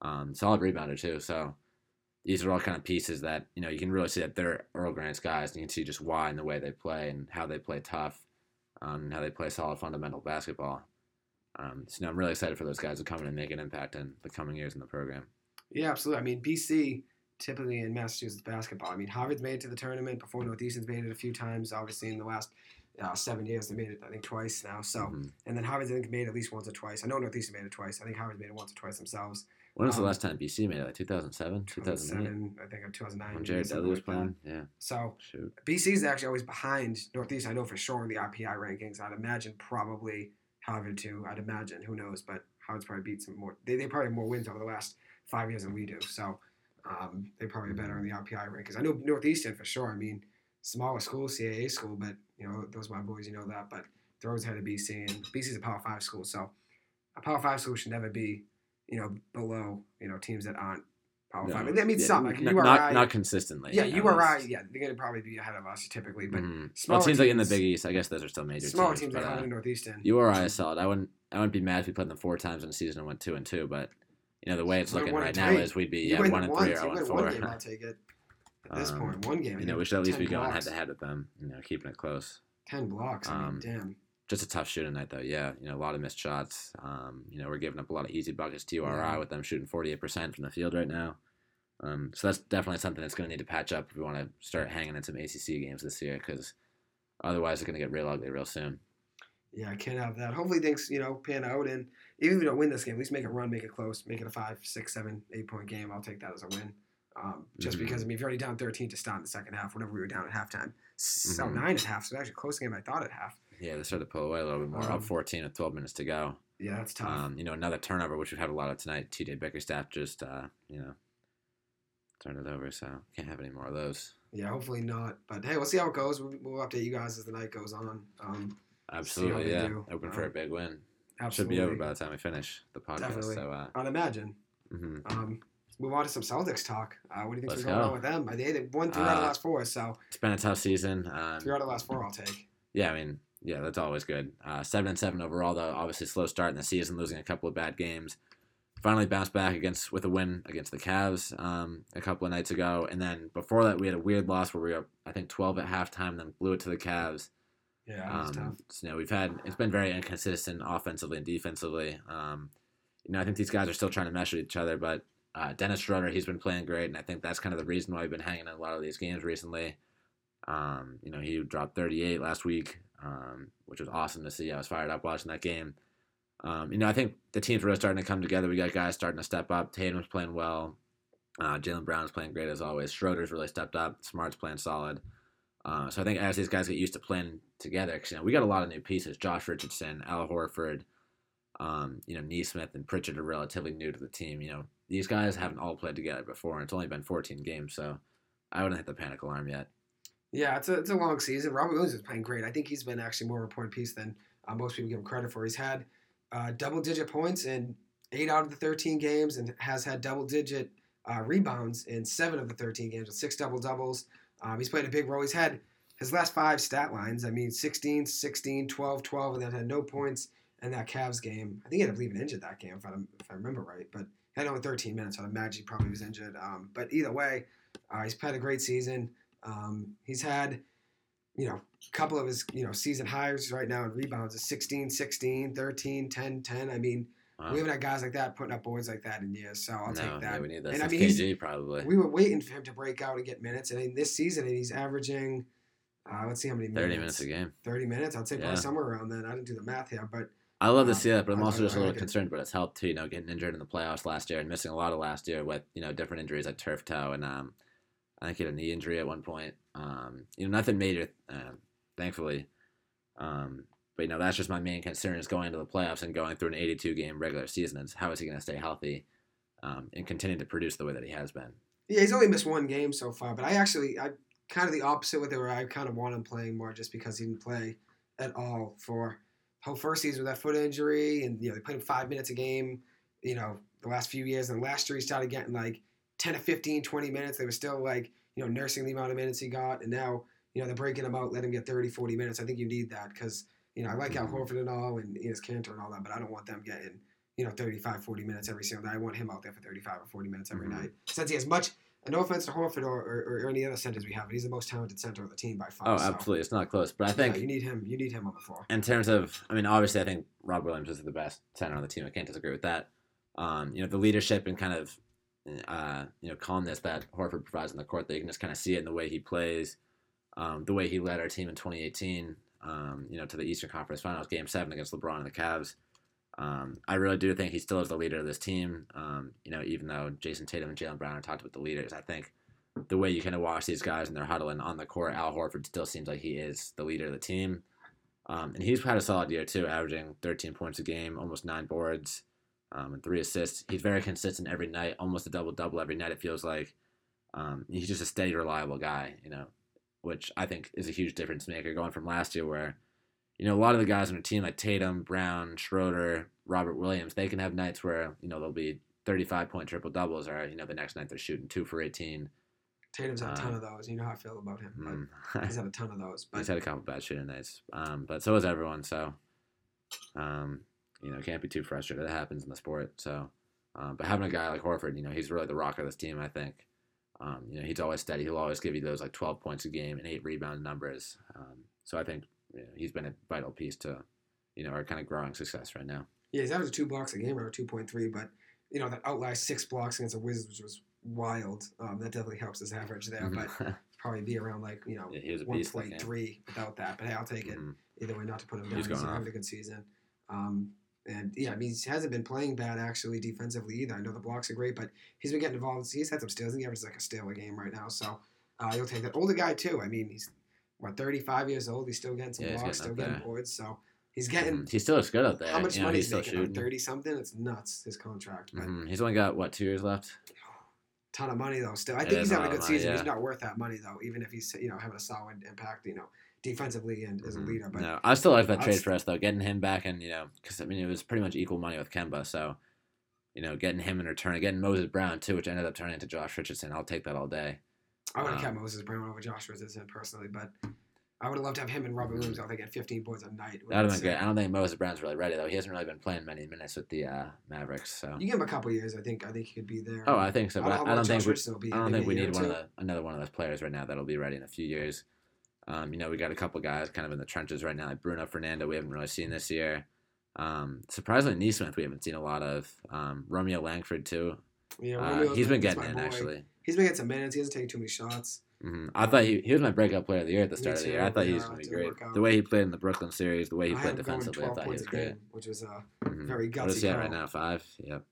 um, solid rebounder too. So, these are all kind of pieces that, you know, you can really see that they're Earl Grant's guys, and you can see just why and the way they play and how they play tough, um, and how they play solid fundamental basketball. Um, so, you know, I'm really excited for those guys to come in and make an impact in the coming years in the program. Yeah, absolutely. I mean, B C, typically in Massachusetts basketball, I mean, Harvard's made it to the tournament before. Northeastern's made it a few times. Obviously, in the last uh, seven years, they made it, I think, twice now. So, mm-hmm. And then Harvard's, I think, made it at least once or twice. I know Northeastern made it twice. I think Harvard's made it once or twice themselves. When was um, the last time B C made it? Like two thousand seven, two thousand seven, I think, or two thousand nine. When Jared Dudley was playing, yeah. So Shoot. B C's actually always behind Northeast, I know for sure, in the R P I rankings. I'd imagine probably Harvard too. I'd imagine, who knows, but Harvard's probably beat some more. They they probably have more wins over the last five years than we do. So um, they probably are better in the R P I rankings. I know Northeastern for sure. I mean, smaller school, C A A school, but you know those are my boys. You know that, but they're always ahead of B C, and B C's a Power Five school, so a Power Five school should never be, you know, below, you know, teams that aren't Power no, Five. And that means yeah, something. Like U R I, not, not consistently. Yeah, U R I, yeah, they're going to probably be ahead of us typically. But mm-hmm. smaller well, it seems teams, like in the Big East, I guess those are still major smaller teams. Smaller teams that come to Northeastern. U R I is solid. I wouldn't, I wouldn't be mad if we played them four times in a season and went two and two. But you know the way it's looking right now is we'd be yeah, one and three or one and four. I'll take it at this um, point. One game. You know, we should at least be going head to head with them. You know, keeping it close. Ten blocks. I mean, um, damn. Just a tough shooting night, though. Yeah, you know, a lot of missed shots. Um, you know, we're giving up a lot of easy buckets to U R I yeah. with them shooting forty-eight percent from the field right now. Um, so that's definitely something that's going to need to patch up if we want to start hanging in some A C C games this year, because otherwise it's going to get real ugly real soon. Yeah, I can't have that. Hopefully things, you know, pan out. And even if we don't win this game, at least make a run, make it close, make it a five, six, seven, eight-point game. I'll take that as a win. Um, just mm-hmm. because, I mean, if you're already down thirteen to start in the second half, whatever we were down at halftime. So mm-hmm. nine at half, so actually close game I thought at half. Yeah, they started to pull away a little bit more. Um, up fourteen with twelve minutes to go. Yeah, that's tough. Um, you know, another turnover, which we've had a lot of tonight. T J Bickerstaff just, uh, you know, turned it over, so can't have any more of those. Yeah, hopefully not. But, hey, we'll see how it goes. We'll, we'll update you guys as the night goes on. Um, Absolutely, yeah. Do. Open um, for a big win. Absolutely. Should be over by the time we finish the podcast. Definitely. So, uh, I'd imagine. Mm-hmm. Um, move on to some Celtics talk. Uh, what do you think's going on with them? They had one three uh, out of the last four, so. It's been a tough season. Um, three out of the last four I'll take. Yeah, I mean. Yeah, that's always good. Uh, seven and seven overall, though. Obviously, slow start in the season, losing a couple of bad games. Finally, bounced back against with a win against the Cavs um, a couple of nights ago, and then before that, we had a weird loss where we were, I think, twelve at halftime, then blew it to the Cavs. Yeah, that was um, tough. So, you know, we've had it's been very inconsistent offensively and defensively. Um, you know, I think these guys are still trying to mesh with each other, but uh, Dennis Schröder, he's been playing great, and I think that's kind of the reason why we've been hanging in a lot of these games recently. Um, you know, he dropped thirty-eight last week. Um, which was awesome to see. I was fired up watching that game. Um, you know, I think the team's really starting to come together. We got guys starting to step up. Tatum's playing well. Uh, Jaylen Brown's playing great as always. Schroeder's really stepped up. Smart's playing solid. Uh, so I think as these guys get used to playing together, because you know, we got a lot of new pieces. Josh Richardson, Al Horford, um, you know, Neesmith and Pritchard are relatively new to the team. You know, these guys haven't all played together before, and it's only been fourteen games, so I wouldn't hit the panic alarm yet. Yeah, it's a it's a long season. Robert Williams is playing great. I think he's been actually more reported piece than uh, most people give him credit for. He's had uh, double-digit points in eight out of the thirteen games and has had double-digit uh, rebounds in seven of the thirteen games with six double-doubles. Um, he's played a big role. He's had his last five stat lines. I mean, sixteen, sixteen, twelve, twelve, and then had no points in that Cavs game. I think he ended up leaving injured that game, if I, if I remember right. But he had only thirteen minutes, so I'd imagine he probably was injured. Um, but either way, uh, he's had a great season. Um, he's had, you know, a couple of his, you know, season highs right now in rebounds is sixteen, sixteen, thirteen, ten, ten. I mean, wow. We haven't had guys like that putting up boards like that in years, so I'll no, take that. Yeah, we need that. And I mean, K G probably. We were waiting for him to break out and get minutes, and in this season, he's averaging, uh, let's see how many minutes. thirty minutes a game. thirty minutes. I'd say yeah. probably somewhere around then. I didn't do the math here, but. I love to see that, but I'm also just a little concerned about his health too, you know, getting injured in the playoffs last year and missing a lot of last year with, you know, different injuries like turf toe and, um, I think he had a knee injury at one point. Um, you know, nothing major, uh, thankfully. Um, but, you know, that's just my main concern is going into the playoffs and going through an eighty-two game regular season. Is how is he going to stay healthy um, and continue to produce the way that he has been? Yeah, he's only missed one game so far. But I actually, I kind of the opposite with it where I kind of want him playing more just because he didn't play at all for whole first season with that foot injury. And, you know, they played him five minutes a game, you know, the last few years. And last year he started getting, like, ten to fifteen, twenty minutes. They were still like, you know, nursing the amount of minutes he got. And now, you know, they're breaking him out, let him get thirty, forty minutes. I think you need that because, you know, I like Al Horford and all and Enes Kanter and all that, but I don't want them getting, you know, thirty-five, forty minutes every single night. I want him out there for thirty-five or forty minutes every mm-hmm. night. Since he has much, no offense to Horford or, or, or any other centers we have, but he's the most talented center of the team by far. Oh, so. Absolutely. It's not close. But I think yeah, you need him. You need him on the floor. In terms of, I mean, obviously I think Rob Williams is the best center on the team. I can't disagree with that. Um, you know, the leadership and kind of, Uh, you know, calmness that Horford provides on the court, that you can just kind of see it in the way he plays, um, the way he led our team in twenty eighteen, um, you know, to the Eastern Conference Finals, Game seven against LeBron and the Cavs. Um, I really do think he still is the leader of this team. Um, you know, even though Jason Tatum and Jaylen Brown are talked about the leaders, I think the way you kind of watch these guys in their huddle and on the court, Al Horford still seems like he is the leader of the team. Um, and he's had a solid year too, averaging thirteen points a game, almost nine boards, um, and three assists. He's very consistent every night, almost a double-double every night, it feels like. Um, he's just a steady, reliable guy, you know, which I think is a huge difference maker going from last year where, you know, a lot of the guys on a team like Tatum, Brown, Schroeder, Robert Williams, they can have nights where, you know, there'll be thirty-five-point triple-doubles or, you know, the next night they're shooting two for eighteen. Tatum's had a ton um, of those. You know how I feel about him. But he's had a ton of those. But. He's had a couple bad shooting nights. Um, but so has everyone. So, um, you know, can't be too frustrated. That happens in the sport. So, um, but having a guy like Horford, you know, he's really the rock of this team, I think. Um, you know, he's always steady. He'll always give you those, like, twelve points a game and eight rebound numbers. Um, so I think you know, he's been a vital piece to, you know, our kind of growing success right now. Yeah, he's averaging two blocks a game or two point three. But, you know, that outlier six blocks against the Wizards was wild. Um, that definitely helps his average there, but probably be around like you know yeah, one point three without that. But hey, I'll take it mm-hmm. either way. Not to put him down, he's, he's having a good season. Um, and yeah, I mean he hasn't been playing bad actually defensively either. I know the blocks are great, but he's been getting involved. He's had some steals. He averages like a steal a game right now, so uh, you'll take that. Older guy too. I mean he's what thirty-five years old. He's still getting some yeah, blocks, getting still getting boards. So he's getting. Mm-hmm. He still looks good out there. How much you money know, he's is he making? Thirty something. It's nuts. His contract. But, mm-hmm. He's only got what two years left. Ton of money though. Still, I it think he's having a good season. Money, yeah. He's not worth that money though. Even if he's you know having a solid impact, you know, defensively and as a leader. But no, I still like that trade for us though. Getting him back and you know, because I mean it was pretty much equal money with Kemba. So, you know, getting him in return, getting Moses Brown too, which ended up turning into Josh Richardson. I'll take that all day. I would have um, kept Moses Brown over Josh Richardson personally, but I would have loved to have him and Robert Williams. I think at fifteen boards a night. That would have been good. I don't think Moses Brown's really ready though. He hasn't really been playing many minutes with the uh, Mavericks. So you give him a couple years, I think. I think he could be there. Oh, I think so. But I don't, I don't think we, I don't think we need one of the, another one of those players right now that'll be ready in a few years. Um, you know, we got a couple guys kind of in the trenches right now, like Bruno Fernando. We haven't really seen this year. Um, surprisingly, Nesmith we haven't seen a lot of. Um, Romeo Langford too. Yeah, uh, he's been getting in boy. actually. He's been getting some minutes. He hasn't taken too many shots. Mm-hmm. I um, thought he, he was my breakout player of the year at the start too, of the year. I thought yeah, he was going to be great. The way he played in the Brooklyn series, the way he I played defensively, I thought he was great. Game, which was a mm-hmm. very gutsy what is he call. At right now, five? Yep.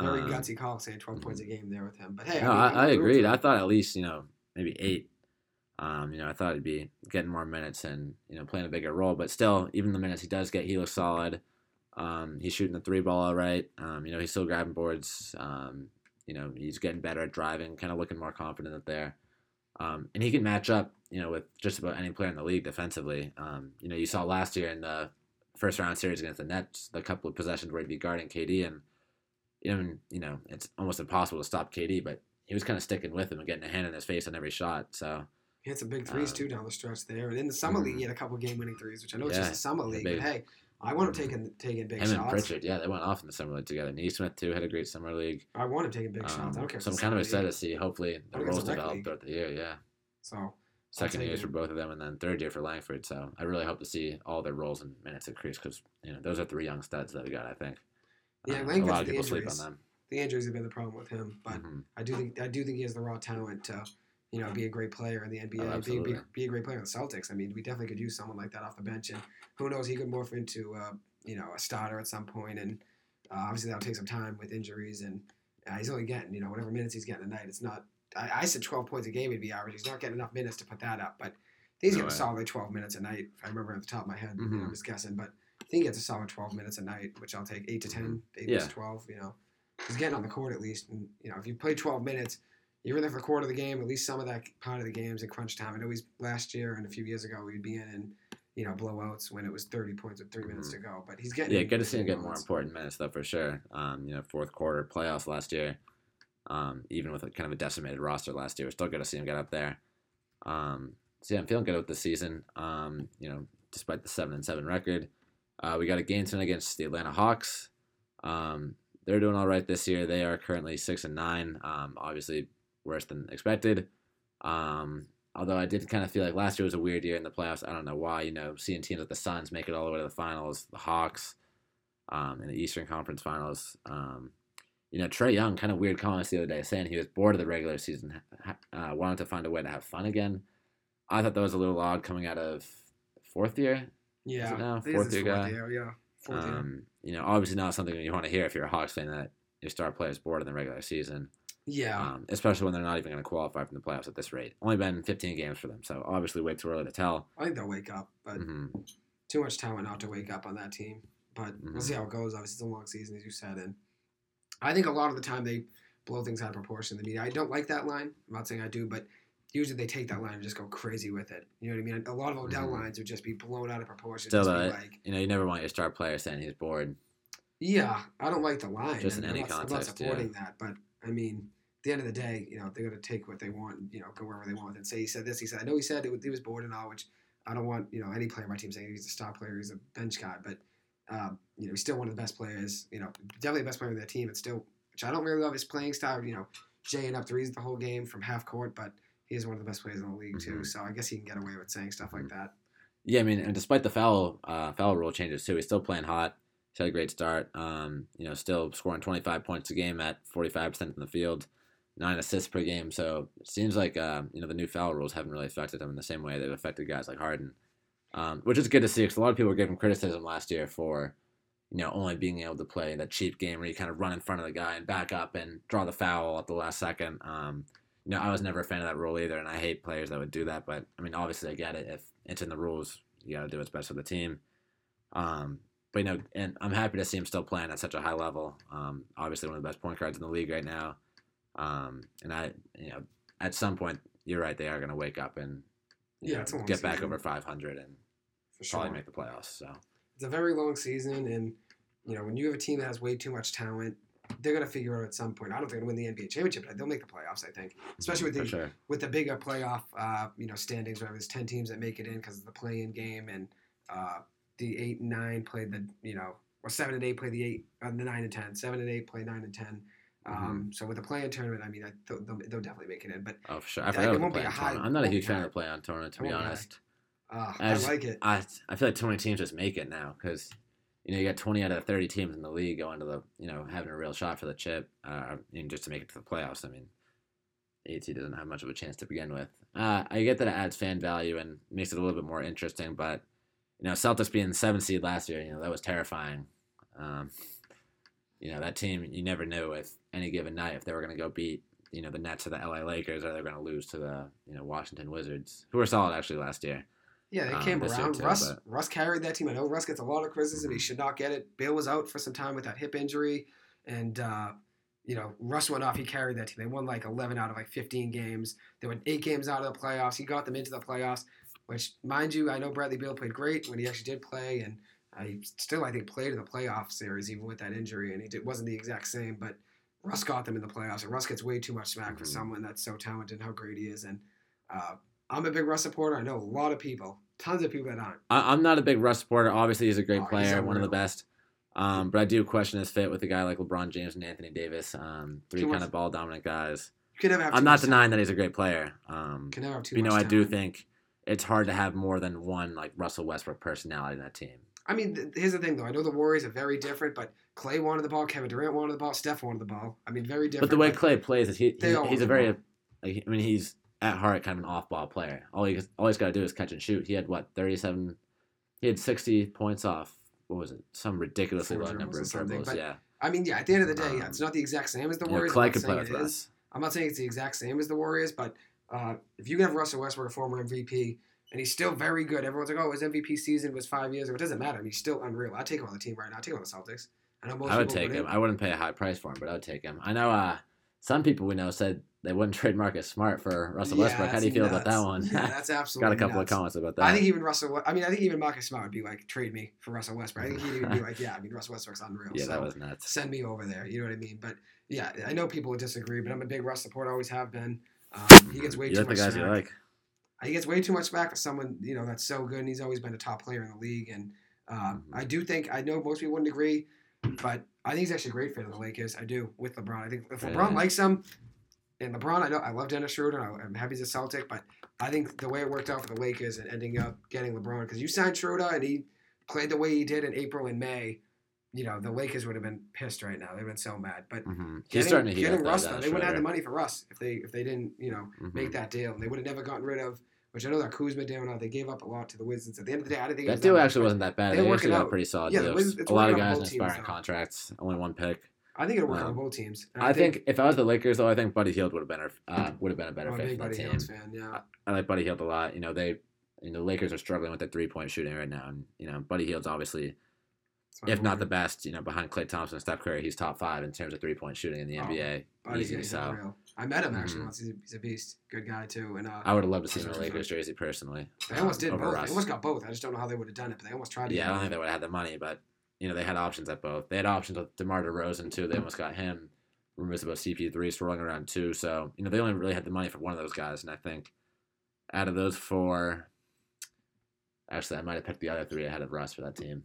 Very um, gutsy call saying twelve mm-hmm. points a game there with him. But hey, no, I, mean, I, I agreed. I thought at least, you know, maybe eight. Um, you know, I thought he'd be getting more minutes and, you know, playing a bigger role. But still, even the minutes he does get, he looks solid. Um, he's shooting the three ball all right. Um, you know, he's still grabbing boards. Um, you know, he's getting better at driving, kind of looking more confident up there. Um, and he can match up, you know, with just about any player in the league defensively. Um, you know, you saw last year in the first round series against the Nets, the couple of possessions where he'd be guarding K D, and even you know, it's almost impossible to stop K D, but he was kind of sticking with him and getting a hand in his face on every shot. So he had some big threes um, too down the stretch there, and in the summer mm-hmm. league he had a couple game winning threes, which I know it's yeah, just a summer league, big, but hey, I want him taking taking big him shots. Him and Pritchard, yeah, they went off in the summer league together. Nesmith too had a great summer league. I want him taking big um, shots. I don't care. So I'm kind of excited to see hopefully the roles develop league. Throughout the year. Yeah. So second year for both of them, and then third year for Langford. So I really hope to see all their roles and minutes increase because you know those are three young studs that we got. I think. Yeah, um, Langford. A lot of people sleep on them. The injuries have been the problem with him, but mm-hmm. I do think I do think he has the raw talent to you know be a great player in the N B A, oh, be, be, be a great player in the Celtics. I mean, we definitely could use someone like that off the bench, and who knows, he could morph into uh, you know a starter at some point, and uh, obviously that'll take some time with injuries, and uh, he's only getting you know whatever minutes he's getting a night. It's not. I, I said twelve points a game would be average. He's not getting enough minutes to put that up, but he's getting no, a solid twelve minutes a night. I remember at the top of my head, mm-hmm. you know, I was guessing, but I think he gets a solid twelve minutes a night, which I'll take eight to ten, eight yeah. to twelve. You know, he's getting on the court at least. And you know, if you play twelve minutes, you're in there for a quarter of the game, at least some of that part of the game's in crunch time. I know he's last year and a few years ago we'd be in and. You know, blowouts when it was thirty points with three minutes mm-hmm. to go. But he's getting... Yeah, good to see him get more important minutes, though, for sure. Um, you know, fourth quarter playoffs last year, um, even with a, kind of a decimated roster last year, we're still good to see him get up there. Um, so, yeah, I'm feeling good with the season, um, you know, despite the seven and seven record. Uh, we got a game tonight against the Atlanta Hawks. Um, they're doing all right this year. They are currently six and nine, um, obviously worse than expected. Um Although I did kind of feel like last year was a weird year in the playoffs. I don't know why. You know, seeing teams like the Suns make it all the way to the finals, the Hawks, um, in the Eastern Conference Finals. Um, you know, Trae Young, kind of weird comments the other day, saying he was bored of the regular season, uh, wanted to find a way to have fun again. I thought that was a little odd coming out of fourth year. Yeah, is it now? Fourth year guy. Fourth year, yeah. Fourth um, year. you know, obviously not something you want to hear if you're a Hawks fan, that your star player is bored in the regular season. Yeah. Um, especially when they're not even going to qualify from the playoffs at this rate. Only been fifteen games for them, so obviously way too early to tell. I think they'll wake up, but mm-hmm. too much time went out to wake up on that team. But mm-hmm. we'll see how it goes. Obviously, it's a long season, as you said. And I think a lot of the time they blow things out of proportion in the media. I don't like that line. I'm not saying I do, but usually they take that line and just go crazy with it. You know what I mean? A lot of Odell mm-hmm. lines would just be blown out of proportion. Still, uh, like, you know, you never want your star player saying he's bored. Yeah, I don't like the line. Just in I'm any not, context, I'm not supporting yeah. that, but I mean, at the end of the day, you know, they're going to take what they want and, you know, go wherever they want and say, he said this, he said, I know he said it, he was bored and all, which I don't want, you know, any player on my team saying he's a star player, he's a bench guy, but, um, you know, he's still one of the best players, you know, definitely the best player on their team, and still, which I don't really love his playing style, you know, jaying up threes the whole game from half court, but he is one of the best players in the league, mm-hmm. too, so I guess he can get away with saying stuff mm-hmm. like that. Yeah, I mean, and despite the foul, uh, foul rule changes, too, he's still playing hot. He's had a great start, um, you know, still scoring twenty-five points a game at forty-five percent from the field, nine assists per game. So it seems like, uh, you know, the new foul rules haven't really affected him in the same way they've affected guys like Harden, um, which is good to see because a lot of people were giving criticism last year for, you know, only being able to play that cheap game where you kind of run in front of the guy and back up and draw the foul at the last second. Um, you know, I was never a fan of that rule either, and I hate players that would do that. But, I mean, obviously I get it. If it's in the rules, you got to do what's best for the team. Um But, you know, and I'm happy to see him still playing at such a high level. Um, obviously one of the best point guards in the league right now. Um, and, I, you know, at some point, you're right, they are going to wake up and you yeah, know, get season. back over five hundred and For probably sure. make the playoffs. So it's a very long season. And, you know, when you have a team that has way too much talent, they're going to figure out at some point. I don't think they're going to win the N B A championship, but they'll make the playoffs, I think. Especially with the sure. with the bigger playoff, uh, you know, standings, whatever. There's ten teams that make it in because of the play-in game and uh, – the eight and nine played the, you know, or seven and eight play the eight, uh, the nine and ten. Seven and eight play nine and ten. Um, mm-hmm. So with the play-in tournament, I mean, I, they'll, they'll definitely make it in. But oh, for sure, I forgot I, it won't be a high. I'm not a huge fan of the play-in tournament, to be honest. Uh, I, I just, like it. I I feel like too many teams just make it now because, you know, you got twenty out of thirty teams in the league going to the, you know, having a real shot for the chip, uh, and just to make it to the playoffs. I mean, AT doesn't have much of a chance to begin with. Uh, I get that it adds fan value and makes it a little bit more interesting, but. You know, Celtics being the seventh seed last year, you know, that was terrifying. Um, you know, that team, you never knew if any given night if they were going to go beat, you know, the Nets or the L A Lakers or they were going to lose to the, you know, Washington Wizards, who were solid actually last year. Yeah, they um, came around. Too, Russ but... Russ carried that team. I know Russ gets a lot of criticism. Mm-hmm. He should not get it. Bill was out for some time with that hip injury. And, uh, you know, Russ went off. He carried that team. They won like eleven out of like fifteen games. They went eight games out of the playoffs. He got them into the playoffs. Which, mind you, I know Bradley Beal played great when he actually did play, and I still, I think, played in the playoff series even with that injury, and it wasn't the exact same, but Russ got them in the playoffs, and Russ gets way too much smack mm-hmm. for someone that's so talented and how great he is, and uh, I'm a big Russ supporter. I know a lot of people, tons of people that aren't. I- I'm not a big Russ supporter. Obviously, he's a great oh, player, one of the best, um, but I do question his fit with a guy like LeBron James and Anthony Davis, um, three kind of ball-dominant guys. Can never have I'm not denying time. that he's a great player. Um, can never have too you much know, I time. do think... It's hard to have more than one, like, Russell Westbrook personality in that team. I mean, th- here's the thing, though. I know the Warriors are very different, but Clay wanted the ball, Kevin Durant wanted the ball, Steph wanted the ball. I mean, very different. But the way like, Clay plays is he, he he's a very – like, I mean, he's at heart kind of an off-ball player. All, he, all he's got to do is catch and shoot. He had, what, thirty-seven – he had sixty points off. What was it? Some ridiculously low number of dribbles, but, yeah. I mean, yeah, at the end of the day, um, yeah, it's not the exact same as the Warriors. Yeah, Clay could play with us. I'm not saying it's the exact same as the Warriors, but – Uh, if you have Russell Westbrook, a former M V P, and he's still very good. Everyone's like, oh, his M V P season was five years ago. It doesn't matter. I mean, he's still unreal. I'd take him on the team right now. I'd take him on the Celtics. I, know most I would take wouldn't. him. I wouldn't pay a high price for him, but I would take him. I know uh, some people we know said they wouldn't trade Marcus Smart for Russell yeah, Westbrook. How do you feel nuts. about that one? Yeah, that's absolutely Got a couple nuts. of comments about that. I think even Russell – I mean, I think even Marcus Smart would be like, trade me for Russell Westbrook. I think he'd even be like, yeah, I mean, Russell Westbrook's unreal. Yeah, so that was nuts. Send me over there. You know what I mean? But, yeah, I know people would disagree, but I'm a big Russ supporter. I always have been. Um, he gets way You're too much smack. Like. He gets way too much smack for someone, you know, that's so good, and he's always been a top player in the league. And um, mm-hmm. I do think, I know most people wouldn't agree, but I think he's actually a great fit of the Lakers. I do, with LeBron. I think if LeBron yeah. likes him, and LeBron, I know, I love Dennis Schröder, I'm happy he's a Celtic, but I think the way it worked out for the Lakers and ending up getting LeBron, because you signed Schröder and he played the way he did in April and May, you know, the Lakers would have been pissed right now. They'd been so mad. But mm-hmm. He's getting, getting Russ, though, they wouldn't have the money for Russ if they if they didn't, you know, mm-hmm. make that deal. And they would have never gotten rid of which I know that Kuzma down now. They gave up a lot to the Wizards. At the end of the day, I didn't think that it was deal that actually wasn't that bad. They, they actually got out. pretty solid yeah, deals. A lot of guys in expiring contracts, only one pick. I think it'll work um, on both teams. I, I think, think if I was the Lakers, though, I think Buddy Hield would have been a uh, would have been a better oh, fit for the team. Fan, yeah. I, I like Buddy Hield a lot. You know, they you know, the Lakers are struggling with their three point shooting right now, and you know Buddy Hield's obviously, if boy. not the best, you know, behind Klay Thompson and Steph Curry, he's top five in terms of three point shooting in the N B A. Oh, easy, so. Real. I met him actually mm-hmm. once. He's a, he's a beast, good guy too. And uh, I would have loved to see him in a Lakers jersey personally. They almost did um, both. Russ. They almost got both. I just don't know how they would have done it, but they almost tried to. Yeah, I don't think they would have had the money, but. You know, they had options at both. They had options with DeMar DeRozan, too. They almost got him. Rumors about C P three swirling around, too. So, you know, they only really had the money for one of those guys. And I think out of those four, actually, I might have picked the other three ahead of Russ for that team.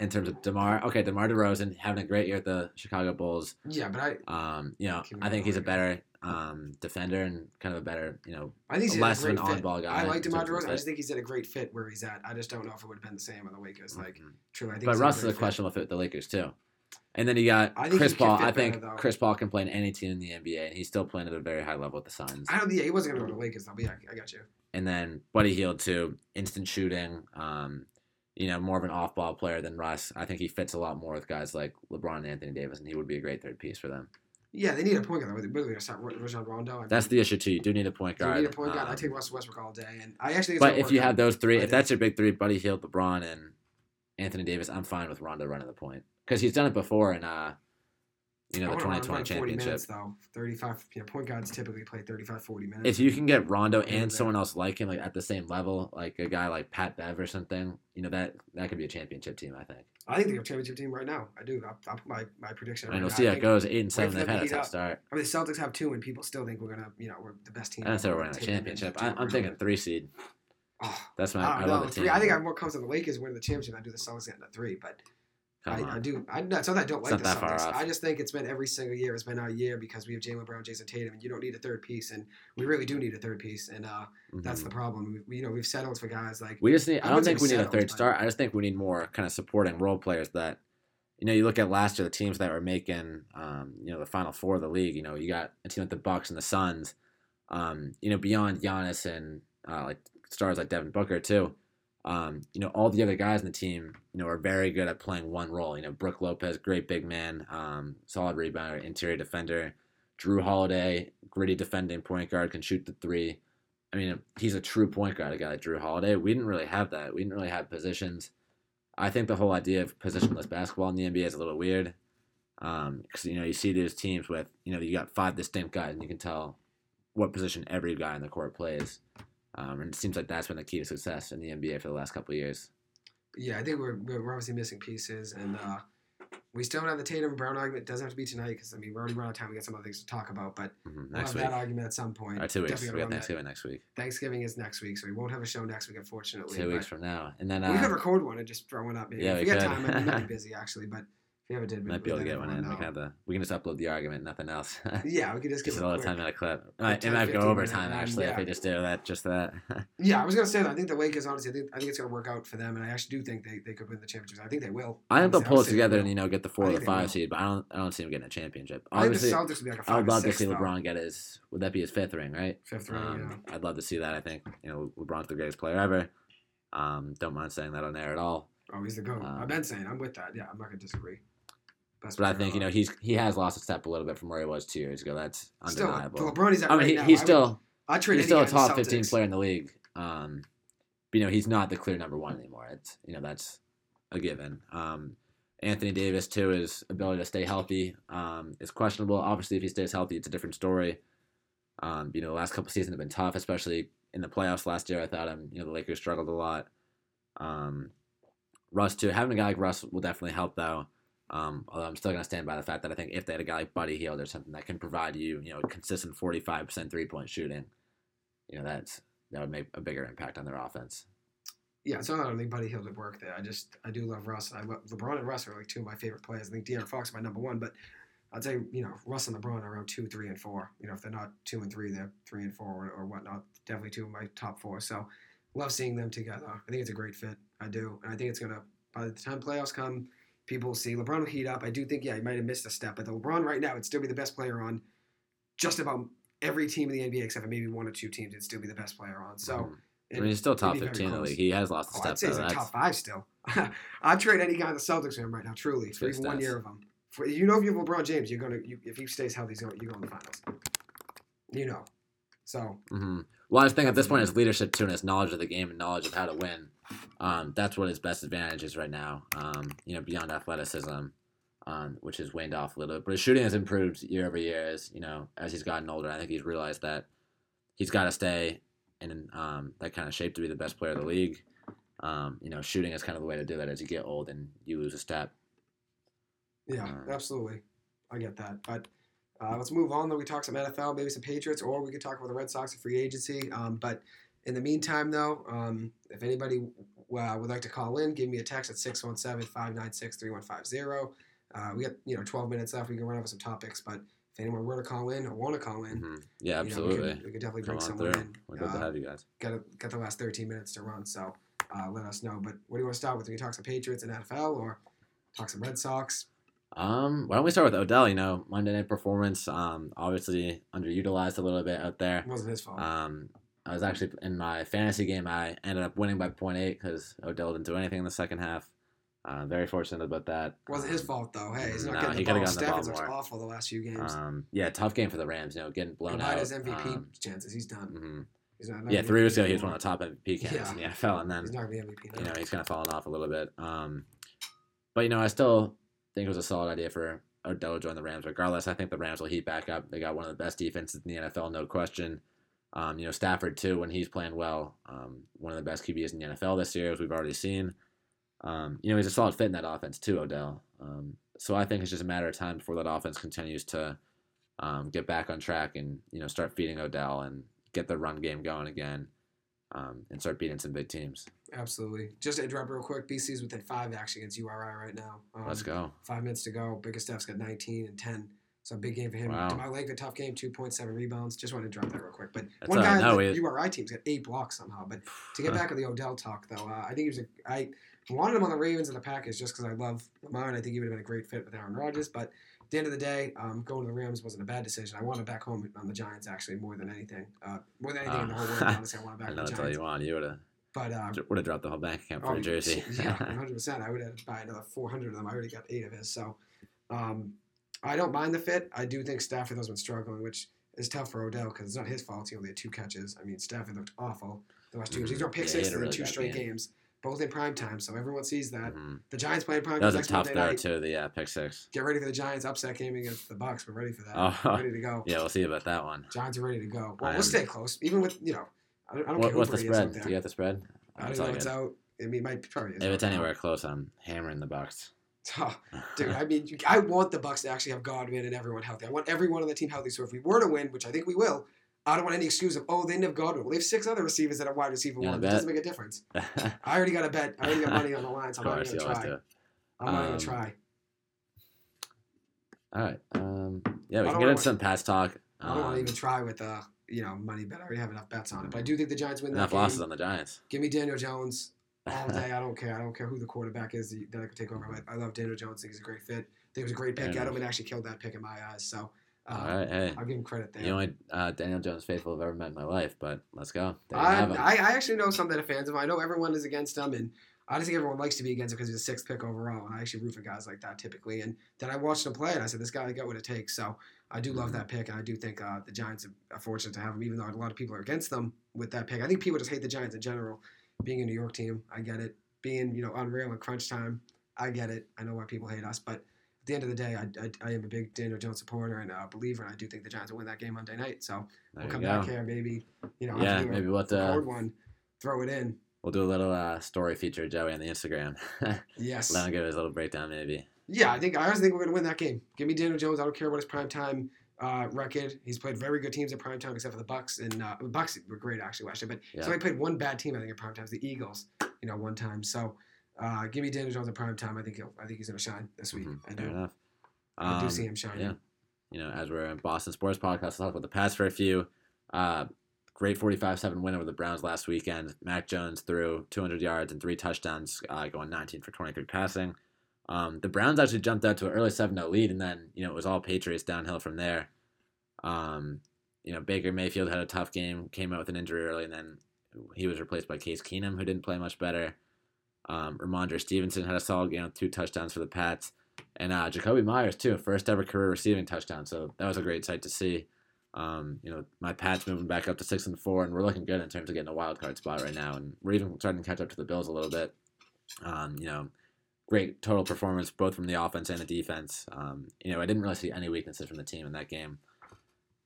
In terms of DeMar, okay, DeMar DeRozan having a great year at the Chicago Bulls. Yeah, but I, um, you know, I think he's a better um, defender and kind of a better, you know, I think he's less of an on-ball guy. I like DeMar DeRozan. I just think he's at a great fit where he's at. I just don't know if it would have been the same on the Lakers. Mm-hmm. Like, true, I think. But Russ is a questionable fit with the Lakers too. And then you got Chris Paul. I think Chris Paul can play in any team in the N B A, and he's still playing at a very high level with the Suns. I don't. Yeah, he wasn't going to go to the Lakers though. But yeah, I got you. And then Buddy Hield too. Instant shooting. Um, You know, more of an off-ball player than Russ. I think he fits a lot more with guys like LeBron and Anthony Davis, and he would be a great third piece for them. Yeah, they need a point guard. They're really going to start Rajon Rondo. I that's mean, the issue, too. You do need a point guard. You need a point guard. Um, I take Russell Westbrook all day. And I actually. But if you have those three, if that's your big three, Buddy Hield, LeBron, and Anthony Davis, I'm fine with Rondo running the point. Because he's done it before in, uh, you know, the twenty twenty championship. Minutes, though. thirty-five, you know, point guards typically play thirty-five, forty minutes. If you can get Rondo and someone else like him, like at the same level, like a guy like Pat Bev or something, you know, that, that could be a championship team, I think. I think they're a championship team right now. I do. I'll, I'll put my, my prediction. And we'll see how it goes. Eight and seven, they've had a tough start. I mean, the Celtics have two, and people still think we're going to, you know, we're the best team. I don't say we're winning a championship. I, I'm thinking three seed. Oh, that's my, I, I love no, the team. Three, I think I'm more comfortable the Lakers winning the championship than I do the Celtics getting a three, but. I, I do. I, it's not that I don't it's like the Celtics. I just think it's been every single year. It's been our year because we have Jaylen Brown, Jason Tatum, and you don't need a third piece. And we really do need a third piece. And uh, mm-hmm. that's the problem. We, you know, we've settled for guys like. We just need. I don't think we need settled, a third star. I just think we need more kind of supporting role players that, you know, you look at last year the teams that were making, um, you know, the Final Four of the league. You know, you got a team like the Bucks and the Suns. Um, you know, beyond Giannis and uh, like stars like Devin Booker too. Um, you know, all the other guys in the team, you know, are very good at playing one role. You know, Brooke Lopez, great big man, um, solid rebounder, interior defender. Drew Holiday, gritty defending point guard, can shoot the three. I mean, he's a true point guard, a guy like Drew Holiday. We didn't really have that. We didn't really have positions. I think the whole idea of positionless basketball in the N B A is a little weird. Um, because, you know, you see these teams with, you know, you got five distinct guys, and you can tell what position every guy in the court plays. Um, and it seems like that's been the key to success in the N B A for the last couple of years. Yeah, I think we're we're obviously missing pieces, and uh, we still don't have the Tatum and Brown argument. It doesn't have to be tonight because I mean we're already running out of time. We got some other things to talk about, but mm-hmm. we'll next have week. that argument at some point. Or two weeks. We got Thanksgiving that. next week. Thanksgiving is next week, so we won't have a show next week, unfortunately. Two weeks from now, and then uh, we could record one and just throw one up. Maybe. Yeah, if we, we got time. I mean, might be busy actually, but. If you ever did, we might be able to get one in. We can have the we can just upload the argument, nothing else. Yeah, we can just get just a little time out of clip. It might go over time actually yeah. if we just do that, just that. Yeah, I was gonna say that. I think the Lakers honestly, I think I think it's gonna work out for them, and I actually do think they, they could win the championship. I think they will. I think they'll pull it together and you know get the four or the five seed, but I don't I don't see them getting a championship. Obviously, I think the Celtics would be like a five or six, I would love to see LeBron get his. Would that be his fifth ring, right? Fifth ring. Um, yeah. I'd love to see that. I think you know LeBron's the greatest player ever. Um, don't mind saying that on air at all. Oh, he's the GOAT. Um, I've been saying I'm with that. Yeah, I'm not gonna disagree. But I think, you know, he's he has lost a step a little bit from where he was two years ago. That's undeniable. Still, LeBron is at I mean, he, right he's now. still, I would, I he's still a top fifteen player in the league. Um, but, you know, he's not the clear number one anymore. It's, you know, that's a given. Um, Anthony Davis, too, his ability to stay healthy um, is questionable. Obviously, if he stays healthy, it's a different story. Um, you know, the last couple of seasons have been tough, especially in the playoffs last year. I thought, um, you know, the Lakers struggled a lot. Um, Russ, too. Having a guy like Russ will definitely help, though. Um, although I'm still going to stand by the fact that I think if they had a guy like Buddy Hield or something that can provide you, you know, consistent forty-five percent three-point shooting, you know, that's that would make a bigger impact on their offense. Yeah, so I don't think Buddy Hield would work there. I just, I do love Russ. I love, LeBron and Russ are like two of my favorite players. I think De'Aaron Fox is my number one, but I'd say, you know, Russ and LeBron are around two, three, and four. You know, if they're not two and three, they're three and four or, or whatnot. Definitely two of my top four. So love seeing them together. I think it's a great fit. I do. And I think it's going to, by the time playoffs come, people will see. LeBron will heat up. I do think, yeah, he might have missed a step. But the LeBron right now would still be the best player on just about every team in the N B A except for maybe one or two teams. It'd still be the best player on. So mm-hmm. I mean, he's still top fifteen in the league. He has lots of oh, stuff. I'd say he's in top five still. I'd trade any guy in the Celtics in right now, truly, for even one year of him. For, you know, if you have LeBron James, you're gonna you, if he stays healthy, he's going you go in the finals. You know, so. Mm-hmm. Well, I think at this point, his leadership too, and his knowledge of the game and knowledge of how to win. Um, that's what his best advantage is right now. Um, you know, beyond athleticism, um, which has waned off a little bit, but his shooting has improved year over year as you know as he's gotten older. I think he's realized that he's got to stay in um, that kind of shape to be the best player of the league. Um, you know, shooting is kind of the way to do that as you get old and you lose a step. Yeah, um, absolutely. I get that. But uh, let's move on. Though we talk some N F L, maybe some Patriots, or we could talk about the Red Sox and free agency. Um, but in the meantime, though, um, if anybody uh, would like to call in, give me a text at six one seven, five nine six, three one five zero. Uh, we got, you know, twelve minutes left. We can run over some topics, but if anyone were to call in or want to call in, mm-hmm. yeah, absolutely, know, we, could, we could definitely Come bring someone through. in. We're good uh, to have you guys. Got to, got the last thirteen minutes to run, so uh, let us know. But what do you want to start with? We can talk some Patriots and N F L, or talk some Red Sox. Um, why don't we start with Odell? You know, Monday night performance. Um, obviously underutilized a little bit out there. It wasn't his fault. Um, I was actually in my fantasy game. I ended up winning by point eight because Odell didn't do anything in the second half. Uh, very fortunate about that. Wasn't his fault though. Hey, he's not no, getting the he ball. Stafford's looked awful the last few games. Um, yeah, tough game for the Rams. You know, getting blown out. His M V P um, chances. He's done. Mm-hmm. He's not, not yeah, three years ago he was one of the top M V P candidates in the N F L, and then he's not the M V P now. You know, he's kind of fallen off a little bit. Um, but you know, I still think it was a solid idea for Odell to join the Rams. Regardless, I think the Rams will heat back up. They got one of the best defenses in the N F L, no question. Um, you know, Stafford too, when he's playing well, um, one of the best Q Bs in the N F L this year, as we've already seen. Um, you know, he's a solid fit in that offense too, Odell. Um, so I think it's just a matter of time before that offense continues to um, get back on track and, you know, start feeding Odell and get the run game going again um, and start beating some big teams. Absolutely. Just to interrupt real quick, B C's within five actually against U R I right now. Um, Let's go. Five minutes to go. Biggest Steph's got nineteen and ten. So a big game for him. Wow. DeMar Langford, tough game, two point seven rebounds. Just wanted to drop that real quick. But That's one guy on the it. U R I team's got eight blocks somehow. But to get back on the Odell talk, though, uh, I think he was a – I wanted him on the Ravens and the Packers just because I love Lamar, and I think he would have been a great fit with Aaron Rodgers. But at the end of the day, um, going to the Rams wasn't a bad decision. I want him back home on the Giants, actually, more than anything. Uh, more than anything um, in the whole world, honestly, I want him back on the Giants. I know that's all you want. You would have – But um, would have dropped the whole bank account for oh, a jersey. Yeah, one hundred percent. I would have to buy another four hundred of them. I already got eight of his. So um, I don't mind the fit. I do think Stafford has been struggling, which is tough for Odell because it's not his fault. He only had two catches. I mean, Stafford looked awful the last two games. Mm-hmm. He's going to pick yeah, six in really two straight game. games, both in prime time. So everyone sees that. Mm-hmm. The Giants playing prime time. That was a tough night too, the uh, pick six. Get ready for the Giants upset game against the Bucs. We're ready for that. Oh. We're ready to go. Yeah, we'll see about that one. Giants are ready to go. Well, I we'll am... stay close, even with, you know, I don't, I don't what, care what's the spread? Do you get the spread? I don't know. It's out. I mean, it might probably. If it's anywhere out. close, I'm hammering the Bucs. Oh, dude, I mean, you, I want the Bucs to actually have Godwin and everyone healthy. I want everyone on the team healthy. So if we were to win, which I think we will, I don't want any excuse of oh they didn't have Godwin. Well, they have six other receivers that are wide receiver one. It doesn't make a difference. I already got a bet. I already got money on the line, so I'm not going to try. I'm not going to try. All right. Um, yeah, we can get into some pass talk. I don't um, want to even try with uh you know, money bet. I already have enough bets on it. But I do think the Giants win that enough game. Enough losses on the Giants. Give me Daniel Jones all day. I don't care. I don't care who the quarterback is that I could take over. I, I love Daniel Jones. I think he's a great fit. I think it was a great pick. Edelman actually killed that pick in my eyes. So um, all right, hey. I'll give him credit there. The only uh, Daniel Jones faithful I've ever met in my life, but let's go. I, I, I actually know some that are fans of him. I know everyone is against him, and I just think everyone likes to be against him because he's a sixth pick overall, and I actually root for guys like that typically. And then I watched him play, and I said, this guy got what it takes. So I do love that pick, and I do think uh, the Giants are fortunate to have him, even though a lot of people are against them with that pick. I think people just hate the Giants in general. Being a New York team, I get it. Being, you know, unreal in crunch time, I get it. I know why people hate us, but at the end of the day, I, I, I am a big Daniel Jones supporter and a believer, and I do think the Giants will win that game Monday night. So there we'll come go. back here, maybe, you know, yeah, maybe what the hard one, throw it in. We'll do a little uh, story feature, Joey, on the Instagram. Yes, let him give us a little breakdown, maybe. Yeah, I think I always think we're going to win that game. Give me Daniel Jones. I don't care what his prime time uh, record. He's played very good teams in prime time, except for the Bucs. And uh, the Bucs were great actually last year, but yeah. he's only played one bad team I think in prime time, the Eagles. You know, one time. So uh, give me Daniel Jones in prime time. I think he'll. I think he's going to shine this week. Mm-hmm. I do. Fair enough. Um, I do see him shining. Yeah. You know, as we're in Boston Sports Podcast, let's talk about the past for a few. Uh, great forty-five seven win over the Browns last weekend. Mac Jones threw two hundred yards and three touchdowns, uh, going nineteen for twenty-three passing. Um, the Browns actually jumped out to an early seven oh lead, and then, you know, it was all Patriots downhill from there. Um, you know, Baker Mayfield had a tough game, came out with an injury early, and then he was replaced by Case Keenum, who didn't play much better. Um, Ramondre Stevenson had a solid, you know, two touchdowns for the Pats. And uh, Jacoby Myers, too, first ever career receiving touchdown. So that was a great sight to see. Um, you know, my Pats moving back up to six and four, and we're looking good in terms of getting a wild card spot right now. And we're even starting to catch up to the Bills a little bit. Um, you know, great total performance, both from the offense and the defense. Um, you know, I didn't really see any weaknesses from the team in that game.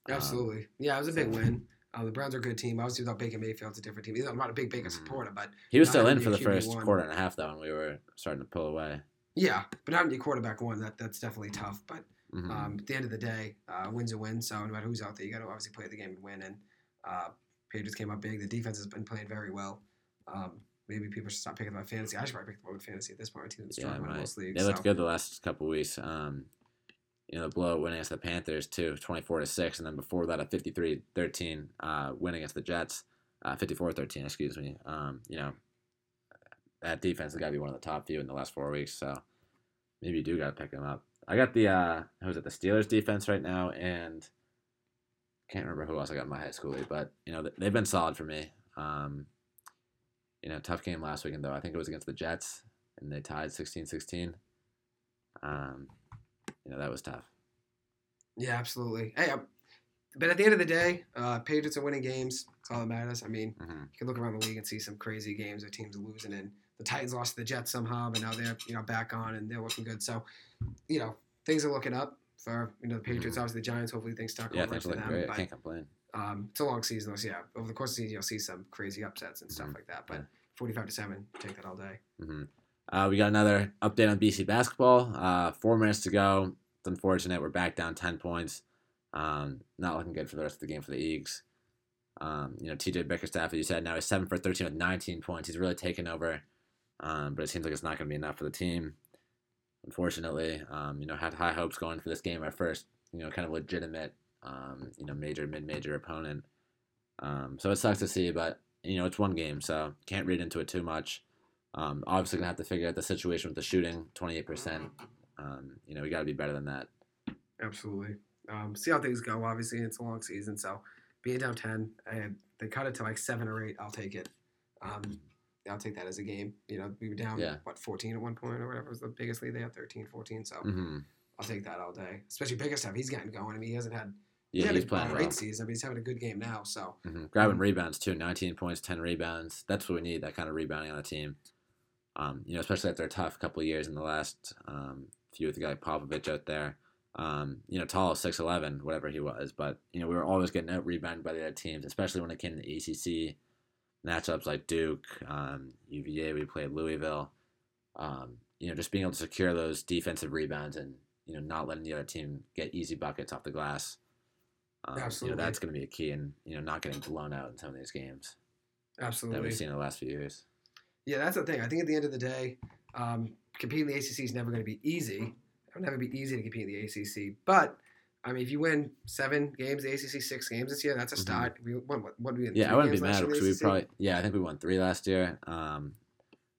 Absolutely. Um, yeah, it was a big win. Uh, the Browns are a good team. Obviously, without Baker Mayfield's a different team. I'm not a big Baker supporter, but he was still in for the first quarter and a half, though, and we were starting to pull away. Yeah, but not in your quarterback one. That that's definitely tough. But mm-hmm. um, at the end of the day, uh, win's a win. So no matter who's out there, you got to obviously play the game and win. And uh, Patriots came up big. The defense has been playing very well. Um, maybe people should stop picking up fantasy. I should probably pick up on fantasy at this point. My team's struggling yeah, in most leagues. They looked so. good the last couple of weeks. Um, You know, the blowout win against the Panthers, too, twenty-four to six. And then before that, a fifty-three thirteen uh, win against the Jets, uh, fifty-four thirteen, excuse me. Um, you know, that defense has got to be one of the top few in the last four weeks. So maybe you do got to pick them up. I got the, uh, who's it, the Steelers defense right now, and can't remember who else I got in my high schoolie. But, you know, they've been solid for me. Um, you know, tough game last weekend, though. I think it was against the Jets, and they tied sixteen sixteen. Um You know, that was tough. Yeah, absolutely. Hey, I'm, but at the end of the day, uh, Patriots are winning games. That's all that matters. I mean, mm-hmm. you can look around the league and see some crazy games that teams are losing in. The Titans lost to the Jets somehow, but now they're, you know, back on and they're looking good. So, you know, things are looking up for, you know, the Patriots. Mm-hmm. Obviously, the Giants, hopefully things start going yeah, right for them. Great. But, I can't complain. Um, it's a long season, so yeah. Over the course of the season, you'll see some crazy upsets and stuff mm-hmm. like that. But forty-five to seven, take that all day. Mm-hmm. Uh, we got another update on B C basketball. Uh, four minutes to go. It's unfortunate. We're back down ten points. Um, not looking good for the rest of the game for the Eagles. Um, you know, T J Bickerstaff, as you said, now he's seven for thirteen with nineteen points. He's really taken over, um, but it seems like it's not going to be enough for the team, unfortunately. Um, you know, had high hopes going for this game. Our first, you know, kind of legitimate, um, you know, major, mid-major opponent. Um, so it sucks to see, but, you know, it's one game, so can't read into it too much. Um, obviously going to have to figure out the situation with the shooting, twenty-eight percent. Um, you know, we got to be better than that. Absolutely. Um, see how things go, obviously. It's a long season, so being down ten, I, they cut it to like seven or eight. I'll take it. Um, I'll take that as a game. You know, we were down, yeah. what, fourteen at one point or whatever was the biggest lead they had, thirteen, fourteen. So mm-hmm. I'll take that all day. Especially bigger stuff. He's getting going. I mean, he hasn't had yeah, he he's playing a great well. season. I mean, he's having a good game now. So mm-hmm. Grabbing um, rebounds, too. nineteen points, ten rebounds. That's what we need, that kind of rebounding on a team. Um, you know, especially after a tough couple of years in the last um, few with a guy like Popovich out there. Um, you know, tall, six eleven, whatever he was. But, you know, we were always getting out-rebounded by the other teams, especially when it came to A C C matchups like Duke, um, U V A, we played Louisville. Um, you know, just being able to secure those defensive rebounds and, you know, not letting the other team get easy buckets off the glass. Um, Absolutely. You know, that's going to be a key in, you know, not getting blown out in some of these games. Absolutely. That we've seen in the last few years. Yeah, that's the thing. I think at the end of the day, um, competing in the A C C is never going to be easy. It'll never be easy to compete in the A C C. But, I mean, if you win seven games, the A C C six games this year, that's a start. Mm-hmm. We won, what, what did we win? Yeah, I wouldn't be mad because we probably, yeah, I think we won three last year. Um,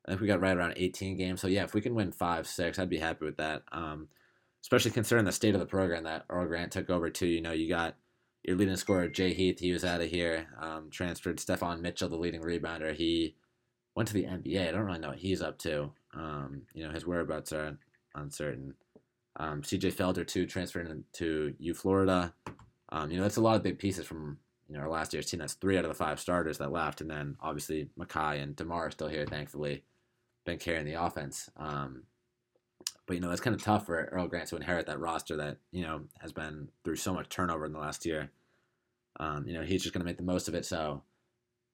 I think we got right around eighteen games. So, yeah, if we can win five, six, I'd be happy with that. Um, especially considering the state of the program that Earl Grant took over to. You know, you got your leading scorer, Jay Heath. He was out of here. Um, transferred Stephon Mitchell, the leading rebounder. He went to the N B A. I don't really know what he's up to. Um, you know, his whereabouts are uncertain. Um, C J Felder, too, transferred to U Florida. Um, you know, that's a lot of big pieces from, you know, our last year's team. That's three out of the five starters that left. And then, obviously, Makai and DeMar are still here, thankfully. Been carrying the offense. Um, but, you know, that's kind of tough for Earl Grant to inherit that roster that, you know, has been through so much turnover in the last year. Um, you know, he's just going to make the most of it, so...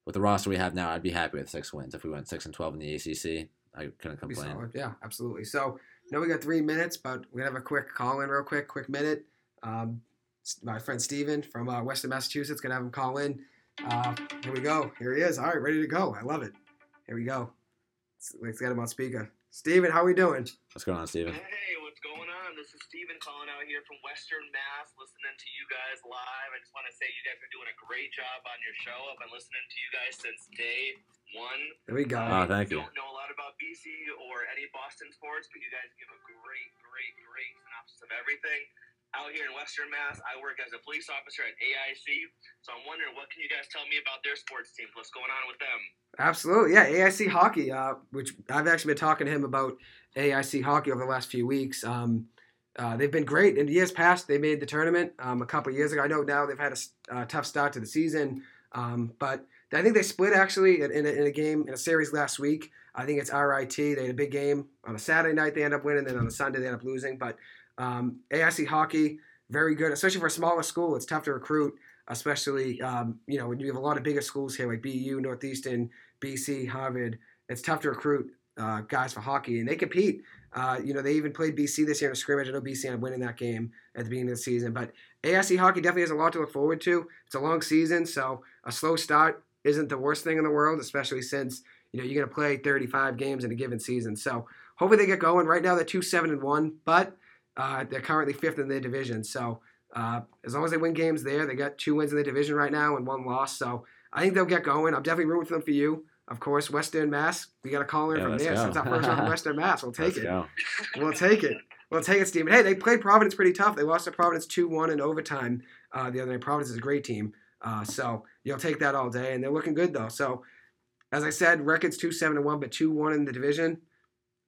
With the roster we have now, I'd be happy with six wins. If we went six and twelve in the A C C, I couldn't complain. Yeah, absolutely. So now we got three minutes, but we're gonna have a quick call in, real quick, quick minute. Um, my friend Steven from uh, Western Massachusetts gonna have him call in. Uh, here we go. Here he is. All right, ready to go. I love it. Here we go. Let's, let's get him on speaker. Steven, how are we doing? What's going on, Steven? Hey, what's going on? This is Steven calling out here from Western Mass, listening to you guys live. I just want to say you guys are doing a great job on your show. I've been listening to you guys since day one. There we go. Uh, oh, thank you. I don't know a lot about B C or any Boston sports, but you guys give a great, great, great synopsis of everything. out here in Western Mass. I work as a police officer at A I C. So I'm wondering, what can you guys tell me about their sports teams? What's going on with them? Absolutely. Yeah, A I C Hockey, uh, which I've actually been talking to him about A I C Hockey over the last few weeks. Um, uh, they've been great. In years past, they made the tournament um, a couple of years ago. I know now they've had a uh, tough start to the season, um, but I think they split actually in, in, a, in a game, in a series last week. I think it's R I T. They had a big game. On a Saturday night, they end up winning. Then on a Sunday, they end up losing. But um, A I C Hockey, very good, especially for a smaller school. It's tough to recruit, especially, um, you know, when you have a lot of bigger schools here like B U, Northeastern, B C, Harvard. It's tough to recruit uh, guys for hockey, and they compete. Uh, you know, they even played B C this year in a scrimmage. I know B C ended up winning that game at the beginning of the season. But A I C Hockey definitely has a lot to look forward to. It's a long season, so a slow start isn't the worst thing in the world, especially since, you know, you're going to play thirty-five games in a given season. So hopefully they get going. Right now they're two seven and one, but uh, they're currently fifth in their division. So uh, as long as they win games there, they got two wins in the division right now and one loss. So I think they'll get going. I'm definitely rooting for them for you. Of course, Western Mass, we got to call in yeah, from there. Go. Since our first round from Western Mass, we'll take let's it. Go. We'll take it. We'll take it, Steve. Hey, they played Providence pretty tough. They lost to Providence two one in overtime uh, the other night. Providence is a great team. Uh, so you'll take that all day, and they're looking good though. So, as I said, record's two seven and one, but two one in the division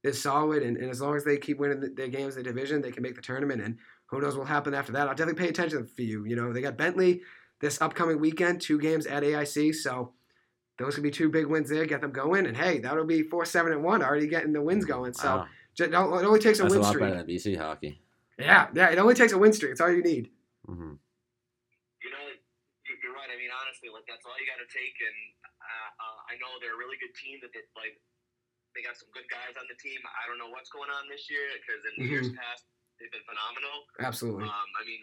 is solid. And, and as long as they keep winning the, their games in the division, they can make the tournament. And who knows what will happen after that? I'll definitely pay attention for you. You know, they got Bentley this upcoming weekend, two games at A I C, so those could be two big wins there, get them going. And hey, that'll be four seven and one, already getting the wins going. So wow. just, it only takes a That's win a lot streak. Better than B C hockey. Yeah, yeah, it only takes a win streak. It's all you need. Mm-hmm. I mean, honestly, like that's all you got to take. And uh, uh, I know they're a really good team. That they, like they got some good guys on the team. I don't know what's going on this year because in mm-hmm. years past they've been phenomenal. Absolutely. Um, I mean,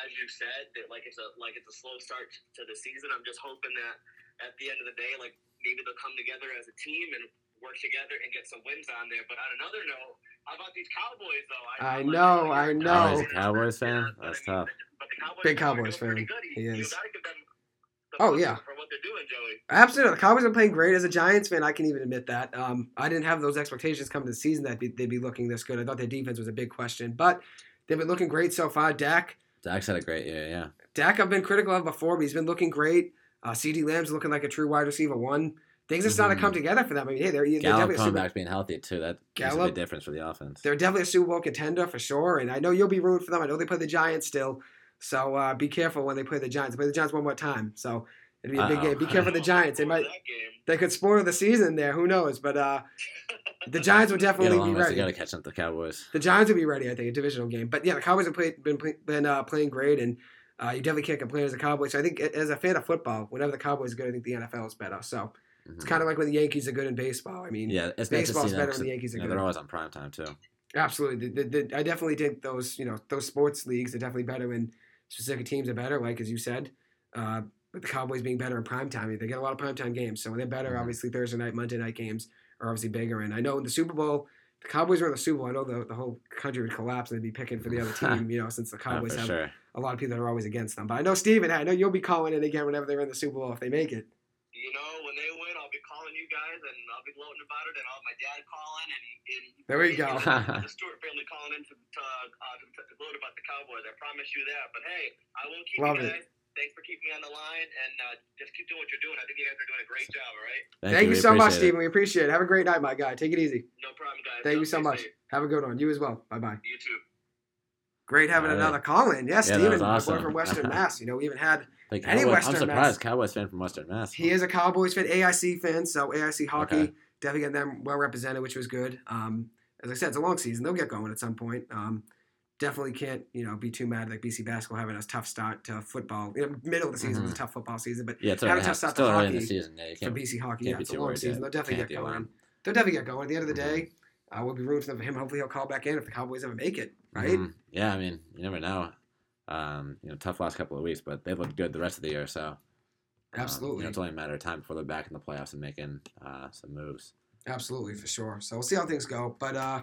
as you said, that like it's a like it's a slow start to the season. I'm just hoping that at the end of the day, like maybe they'll come together as a team and work together and get some wins on there. But on another note, how about these Cowboys though? I, I know, like, I know. Oh, he's a Cowboys fan. That's I mean, tough. But the Cowboys Big Cowboys fan. He is. Oh, yeah. For what they're doing, Joey. Absolutely. The Cowboys are playing great. As a Giants fan, I can even admit that. Um, I didn't have those expectations coming to the season that be, they'd be looking this good. I thought their defense was a big question. But they've been looking great so far. Dak. Dak's had a great year, yeah. Dak I've been critical of before, but he's been looking great. Uh, C D Lamb's looking like a true wide receiver one. Things are starting mm-hmm. to come together for them. I mean, hey, they're, they're definitely a Super Bowl. Being healthy, too. That makes a big difference for the offense. They're definitely a Super Bowl contender for sure. And I know you'll be rooting for them. I know they play the Giants still. So uh, be careful when they play the Giants. They play the Giants one more time. So it'll be a big Uh-oh. game. Be careful of the Giants. They might, they could spoil the season there. Who knows? But uh, the Giants will definitely be ready. You got to catch up the Cowboys. The Giants will be ready, I think, a divisional game. But yeah, the Cowboys have played, been been uh, playing great, and uh, you definitely can't complain as a Cowboy. So I think as a fan of football, whenever the Cowboys are good, I think the N F L is better. So mm-hmm. it's kind of like when the Yankees are good in baseball. I mean, yeah, it's baseball's nice to see better when the Yankees are you know, good. They're always on primetime too. Absolutely. The, the, the, I definitely think those, you know, those sports leagues are definitely better when specific teams are better, like as you said, uh, with the Cowboys being better in primetime. I mean, they get a lot of primetime games, so when they're better, mm-hmm. obviously Thursday night, Monday night games are obviously bigger. And I know in the Super Bowl, the Cowboys were in the Super Bowl. I know the, the whole country would collapse and they'd be picking for the other team, you know, since the Cowboys have sure. a lot of people that are always against them. But I know, Steven, I know you'll be calling in again whenever they're in the Super Bowl if they make it. You know, when they win, I'll be calling you guys, and I'll be gloating about it, and I'll have my dad calling, and, and there we go. The Stewart family calling in to, to, uh, to, to gloat about the Cowboys. I promise you that. But hey, I won't keep Love you guys. It. Thanks for keeping me on the line, and uh, just keep doing what you're doing. I think you guys are doing a great job. All right. Thank, Thank you, you so much, Stephen. We appreciate it. Have a great night, my guy. Take it easy. No problem, guys. Thank no, you so much. Safe. Have a good one. You as well. Bye bye. You too. Great having right. another call in. Yes, yeah, Stephen, awesome. Boy from Western Mass. You know, we even had. Like Any Cowboys, Western I'm surprised. Mass. Cowboys fan from Western Mass. He is a Cowboys fan, A I C fan, so A I C hockey okay. definitely got them well represented, which was good. Um, as I said, it's a long season; they'll get going at some point. Um, definitely can't you know be too mad like B C basketball having a tough start to football. You know, middle of the season mm-hmm. was a tough football season, but yeah, it's had a tough start to hockey yeah, for B C hockey. Yeah, it's a long season; yet. they'll definitely can't get going. Alarm. They'll definitely get going. At the end of the mm-hmm. day, uh, we'll be rooting for them. For him, hopefully, he'll call back in if the Cowboys ever make it. Right? Mm-hmm. Yeah, I mean, you never know. Um, you know, tough last couple of weeks, but they looked good the rest of the year. So, um, absolutely, you know, it's only a matter of time before they're back in the playoffs and making uh, some moves. Absolutely, for sure. So we'll see how things go. But uh,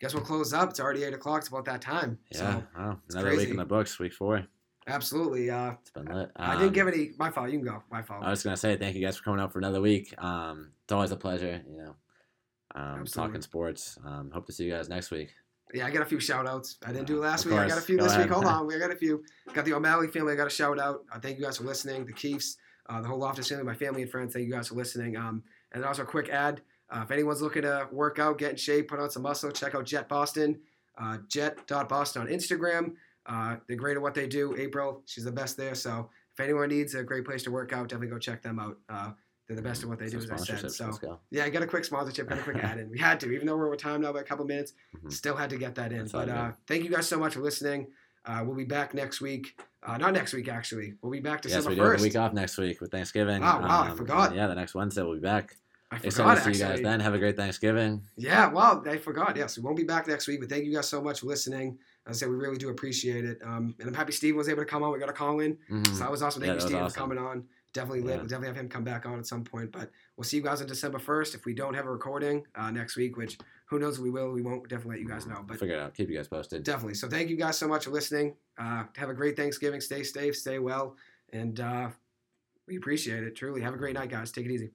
guess we'll close up. It's already eight o'clock. It's about that time. Yeah, so, wow. another crazy. week in the books, week four. Absolutely. Uh, it's been lit. Um, I didn't give any. My fault. You can go. My fault. I was gonna say thank you guys for coming up for another week. Um, it's always a pleasure. You know, um, talking sports. Um, hope to see you guys next week. Yeah, I got a few shout-outs. I didn't do it last week. I got a few Go this ahead. week. Hold on. We got a few. Got the O'Malley family. I got a shout-out. Uh, thank you guys for listening. The Keefs, uh, the whole Loftus family, my family and friends, thank you guys for listening. Um, and then also a quick ad. Uh, if anyone's looking to work out, get in shape, put on some muscle, check out Jet Boston, uh, jet dot boston on Instagram. Uh, they're great at what they do. April, she's the best there. So if anyone needs a great place to work out, definitely go check them out. Uh, They're the best at what they Some do, as I said. So, yeah, I got a quick sponsorship, got a quick ad in. We had to, even though we're over time now by a couple minutes, mm-hmm. still had to get that in. That's but uh, thank you guys so much for listening. Uh, we'll be back next week. Uh, not next week, actually. We'll be back December first. Yes, we do. The week off next week with Thanksgiving. Oh, wow, um, I forgot. Yeah, the next Wednesday we'll be back. I forgot, Excited to see actually. you guys then. Have a great Thanksgiving. Yeah, well, I forgot. Yes, we won't be back next week, but thank you guys so much for listening. As I said, we really do appreciate it. Um, and I'm happy Steve was able to come on. We got a call in. Mm-hmm. So that was awesome. Thank yeah, you, Steve, awesome. for coming on. Definitely lit. Yeah. We'll definitely have him come back on at some point. But we'll see you guys on December first. If we don't have a recording uh, next week, which who knows if we will, we won't, we'll definitely let you guys know. But figure it out. Keep you guys posted. Definitely. So thank you guys so much for listening. Uh, have a great Thanksgiving. Stay safe. Stay well. And uh, we appreciate it. Truly. Have a great night, guys. Take it easy.